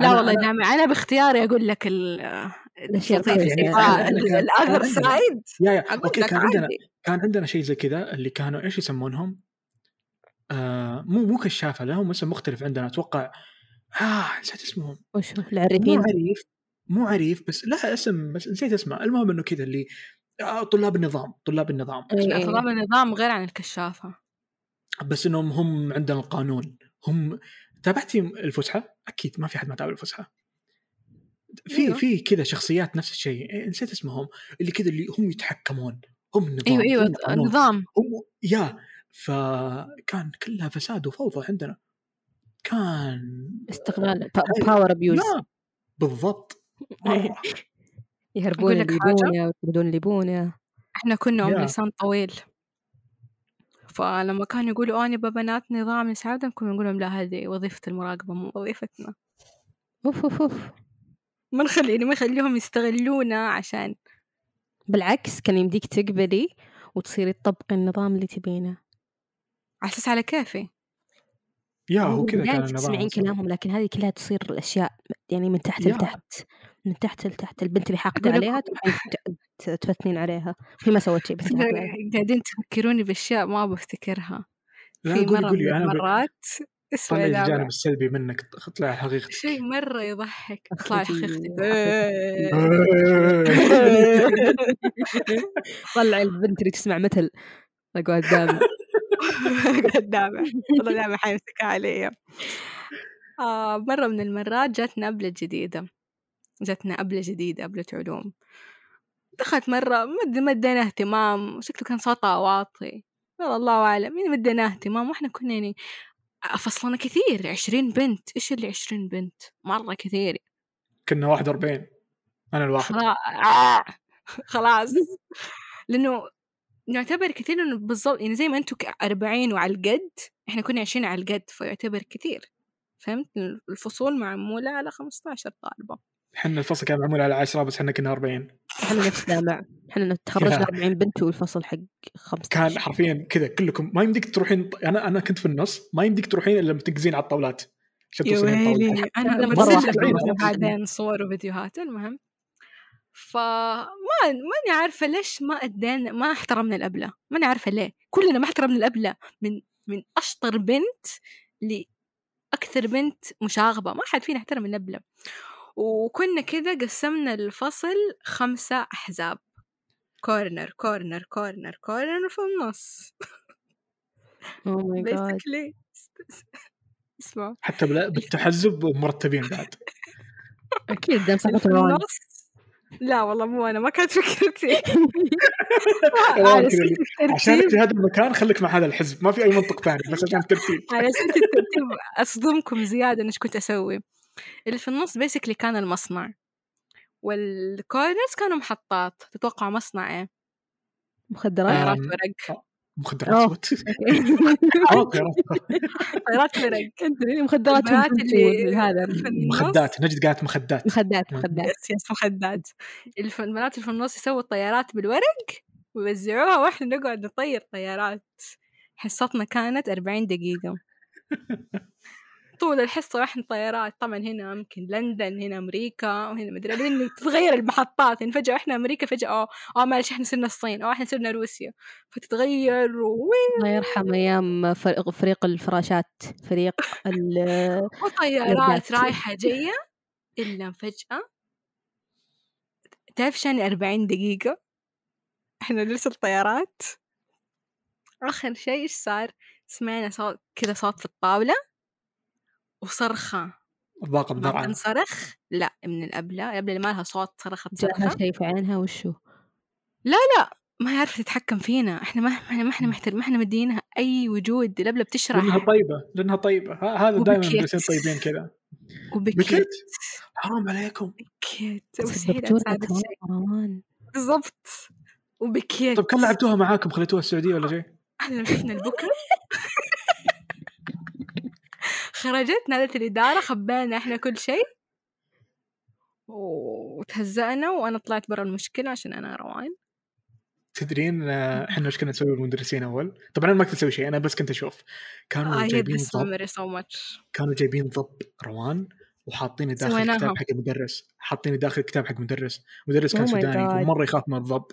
لا والله نعم أنا باختياري أقول لك الأشياء الطيبة الأغر سعيد. أوكي كان عندنا كان عندنا شيء زي كذا اللي كانوا إيش يسمونهم آه مو مو كشافة لهم اسم مختلف عندنا أتوقع آه نسيت اسمهم وش العريفين مو عريف بس لا اسم بس نسيت اسمه. المهم انه كذا اللي طلاب النظام طلاب النظام إيه. طلاب النظام غير عن الكشافة بس انهم هم عندنا القانون. هم تابعتي الفسحة اكيد ما في حد ما تابع الفسحة في إيه. في كذا شخصيات نفس الشيء نسيت اسمهم اللي كذا اللي هم يتحكمون هم النظام ايوه ايوه النظام هم... يا فكان كلها فساد وفوضى عندنا كان استغلال باور ابيوز بالضبط. يهربون ليبونيا ويطردون ليبونيا. احنا كنا عمر لسان طويل فلما كانوا يقولوا أنا ببنات نظام نساعدهم كنا نقول لهم لا هذه وظيفة المراقبة مو وظيفتنا. أوف أوف أوف ما نخلي ما نخليهم يستغلونا عشان بالعكس كان يمديك تقبلي وتصيري تطبقي النظام اللي تبينه على أساس على كافي. يا هو كذا كان النظام. تسمعين كلامهم لكن هذه كلها تصير الأشياء يعني من تحت لتحت من تحت لتحت. البنت اللي حاقدة عليها تفتنين عليها هي ما سوت شيء بس قاعدين تفكروني بأشياء ما بفتكرها. في مرة أنا مرات طلع الجانب السلبي منك طلع حقيقتك شيء مرة يضحك طلع حقيقتك طلع البنت اللي تسمع مثل أقعد دامع أقعد دامع والله دامع حيمسكها علي. آه مرة من المرات جاتنا أبلة جديدة جاتنا أبلة جديدة أبلة علوم دخلت مرة ما ادينا اهتمام وشكله كان صوتها واطي والله أعلم يعني ما ادينا اهتمام وإحنا كنا يعني فصلنا كثير عشرين بنت إيش اللي عشرين بنت مرة كثير كنا واحد وأربعين أنا الواحد آه. خلاص لأنه نعتبر كثير إنه بالضبط يعني زي ما أنتوا أربعين وعلى القد إحنا كنا عشرين على القد فيعتبر كثير فهمت. الفصول معمولة على خمسة عشر طالبة إحنا الفصل كان معمول على عشرة بس إحنا كنا أربعين إحنا نفس دامع إحنا تخرجنا أربعين بنت والفصل حق خمسة كان حرفيا كذا كلكم ما يمديك تروحين. أنا أنا كنت في النص ما يمديك تروحين إلا متقزين على الطاولات عشان توصلين الطاولات. أنا لما برسل بعدين صور وفيديوهات المهم فما ما نعرف ليش ما أدينا ما احترمنا الأبلة ما نعرف ليه كلنا ما احترمنا الأبلة من من أشطر بنت لأكثر بنت مشاغبة ما حد فينا احترم الأبلة. وكنا كذا قسمنا الفصل خمسة أحزاب كورنر كورنر كورنر كورنر في النص. Oh my god. اسمع. حتى بالتحزب ومرتبين بعد. أكيد ده مسحت الوان. لا والله مو أنا ما كانت فكرتي. عشان في هذا المكان خليك مع هذا الحزب ما في أي منطق ثاني بس عشان الترتيب. على سبيل الترتيب أصدمكم زيادة إيش كنت أسوي. اللي في النص بيسكلي كان المصنع والكورنرز كانوا محطات. تتوقع مصنع ايه؟ مخدرات ورق مخدرات طيارات ورق انتي مخدرات اللي هذا مخدات نجد قالت مخدات مخدات مخدات سياس مخدات. البنات اللي في النص يسووا الطيارات بالورق ويوزعوها واحنا نقعد نطير طيارات. حصتنا كانت أربعين دقيقة طول الحصة واحنا طيارات طبعا هنا ممكن لندن هنا أمريكا وهنا مدري لأن تتغير المحطات يعني فجأة احنا أمريكا فجأة اه معلش احنا صرنا الصين اه احنا صرنا روسيا فتتغير الله يرحم أيام فريق الفراشات فريق الطيارات رايحة جاية إلا فجأة تعرف شاني أربعين دقيقة احنا لسه الطيارات. آخر شيء ايش صار؟ سمعنا صوت كذا صوت في الطاولة وصرخة باقة بدرعة صرخ لا من الأبلة الأبلة اللي ما لها صوت صرخة جاءها شيء في عينها وشو لا لا ما يعرف تتحكم فينا احنا ما احنا ما احنا محتر ما احنا مدينها أي وجود. الأبلة بتشرح لأنها طيبة لأنها طيبة هذا دائما الناس طيبين كذا وبكيت حرام عليكم بكيت وسهيلة بالضبط وبكيت. طب كم لعبتوها معاكم خليتوها السعودية ولا شيء؟ احنا رحنا البكرة خرجت نادت الإدارة خبانا إحنا كل شيء وتهزأنا وأنا طلعت برا المشكلة عشان أنا روان. تدرين إحنا إيش كنا نسوي المدرسين أول؟ طبعا أنا ما كنت أسوي شيء أنا بس كنت أشوف كانوا آه جايبين ضب كانوا جايبين ضب روان وحاطيني داخل كتاب حق مدرس حاطيني داخل كتاب حق مدرس مدرس كان oh سوداني ومرة يخاف من الضب.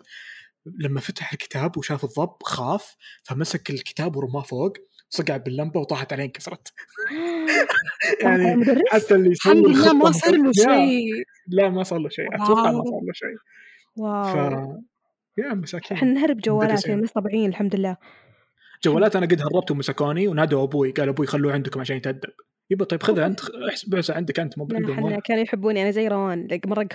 لما فتح الكتاب وشاف الضب خاف فمسك الكتاب ورماه فوق صقع باللمبة وطاحت عليه انكسرت. يعني حتى اللي الحمد لله ما صار له شيء لا ما صار له شيء أتوقع ما صار له شيء. واو يا مساكين احنا نهرب جوالات مش طبيعيين الحمد لله جوالات. أنا قد هربت ومسكوني ونادوا أبوي قال أبوي خلوه عندكم عشان يتأدب يبقى طيب خذها أنت احسبها عندك أنت مو عندهم. كانوا يحبوني أنا زي روان مرة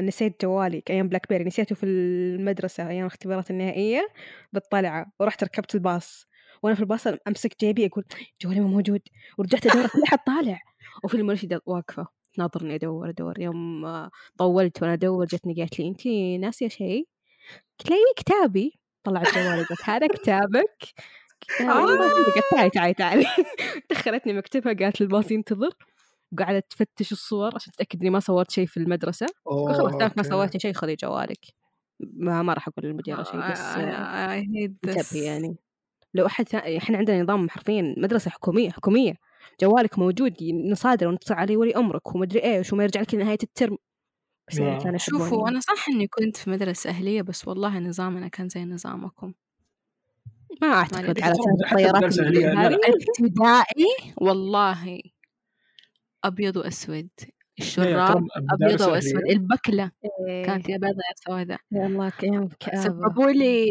نسيت جوالي أيام بلاك بيري نسيته في المدرسة أيام اختبارات النهائية بالطلعة ورحت ركبت الباص وأنا في الباص أمسك جيبي أقول جوالي ما موجود ورجعت أدور كلها طالع وفي المرشدة واقفة ناظرني أدور أدور يوم طولت وأنا أدور جتني قالت لي أنتي ناسية شيء قلت لي كتابي طلعت جوالي قلت هذا كتابك قلت تعي تعي تعي دخلتني مكتبها قالت الباص ينتظر وقعدت تفتش الصور عشان تأكد إني ما صورت شيء في المدرسة وخلاص ما سويت شيء خلي جوالك ما, ما راح أقول المدير أو شيء بس انتبه يعني. لو أحد ثاني إحنا عندنا نظام حرفيا مدرسة حكومية حكومية جوالك موجود نصادر ونتصل عليه ولي أمرك ومدري إيش وما يرجع لك لنهاية الترم. أنا شوفوا أنا صح إني كنت في مدرسة أهلية بس والله نظامنا كان زي نظامكم. ما أعتقد على الطيارات الابتدائي والله أبيض وأسود الشراب أبيض وأسود البكلة إيه. كانت أبيض سوداء والله كأب سببوا لي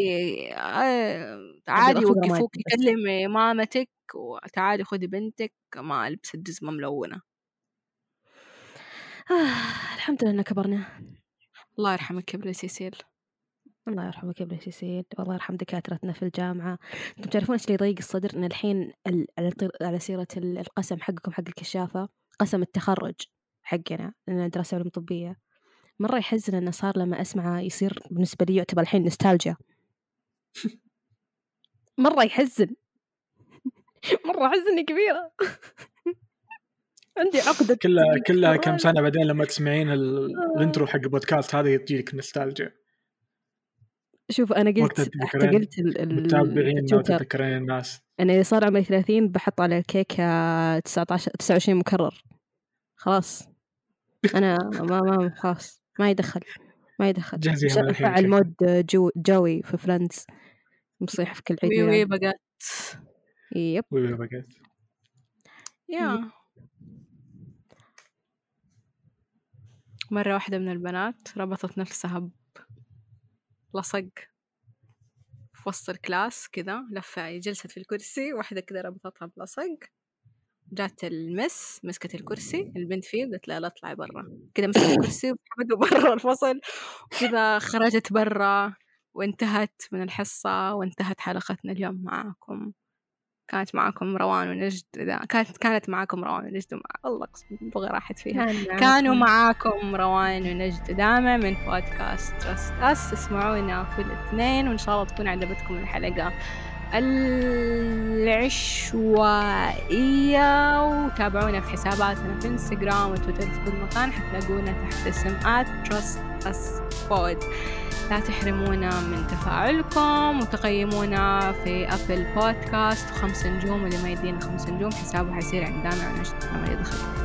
عادي يوقفوك يكلمي مامتك وتعالي خذي بنتك ما لبست جزمة ملونة. آه الحمد لله أننا كبرنا. الله يرحمك يا بلا سيسيل. الله يرحمك يا بلا سيسيل. والله يرحم دكاترتنا في الجامعة. أنتم تعرفون إيش اللي يضيق الصدر؟ إن الحين على سيرة القسم حقكم حق الكشافة قسم التخرج حقنا لأننا دراسة علوم طبية مرة يحزن أنه صار لما أسمعه يصير بالنسبة لي يعتبر الحين نوستالجيا. مرة يحزن مرة حزني كبيرة. عندي عقدة كلها كلها كم سنة بعدين لما تسمعين الانترو حق بودكاست هذا يجيك نوستالجيا. شوف أنا قلت قلت المتابعين وتذكرين الناس أنا اللي صار عمري ثلاثين بحط على الكيكة تسعة عشر تسعة وعشرين مكرر خلاص. أنا ما ما خلاص ما يدخل ما يدخل فعل مود جو جوي في فريندز مصيح في كل عيد. وي وي بقات يب وي وي بقات يا مرة واحدة من البنات ربطت نفسها بلصق في وسط الكلاس كذا لفة جلست في الكرسي واحدة كذا ربطتها بلصق جات المس مسكت الكرسي البنت فيه قلت لها لا اطلعي برا كذا مسكت الكرسي وحبت برا الفصل كذا خرجت برا وانتهت من الحصة وانتهت حلقتنا اليوم معاكم. كانت معاكم روان ونجد كانت كانت معاكم روان ونجد مع... الله بغي راحت فيها كان كانوا معاكم روان ونجد دامة من بودكاست ترست أس. اسمعونا كل اثنين وإن شاء الله تكون عجبتكم الحلقة العشوائية وتابعونا في حساباتنا في انستقرام وتويتر في كل مكان حتلاقونا تحت اسم ترست أس بود. لا تحرمونا من تفاعلكم وتقيمونا في أبل بودكاست وخمس نجوم واللي ما يدينا خمس نجوم حسابه حيصير عندنا ونجد ما يدخل.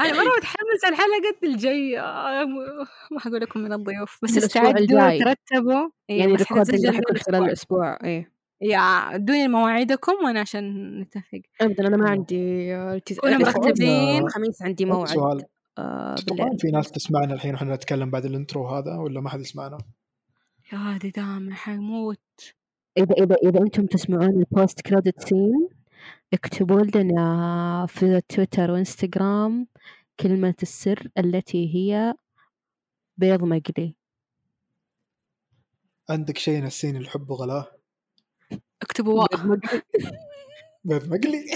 أنا مرة متحمس الحلقة الجاية ما حقول لكم من الضيوف بس استعدوا ترتبوا يعني الريكوردينج حيكون خلال الأسبوع إيه يا دوني مواعيدكم وأنا عشان نتفق أبدا أنا ما عندي كنا مرتبين الخميس عندي موعد. طبعا في ناس تسمعنا الحين وحنا نتكلم بعد الانترو هذا ولا ما حد يسمعنا يا دي دام حيموت. إذا إذا إذا أنتم تسمعون البوست كريدت سين اكتبوا لنا في تويتر وإنستغرام كلمة السر التي هي بيض مقلي. عندك شيء نسين الحب وغلاه اكتبوا بيض مقلي. بيض مقلي.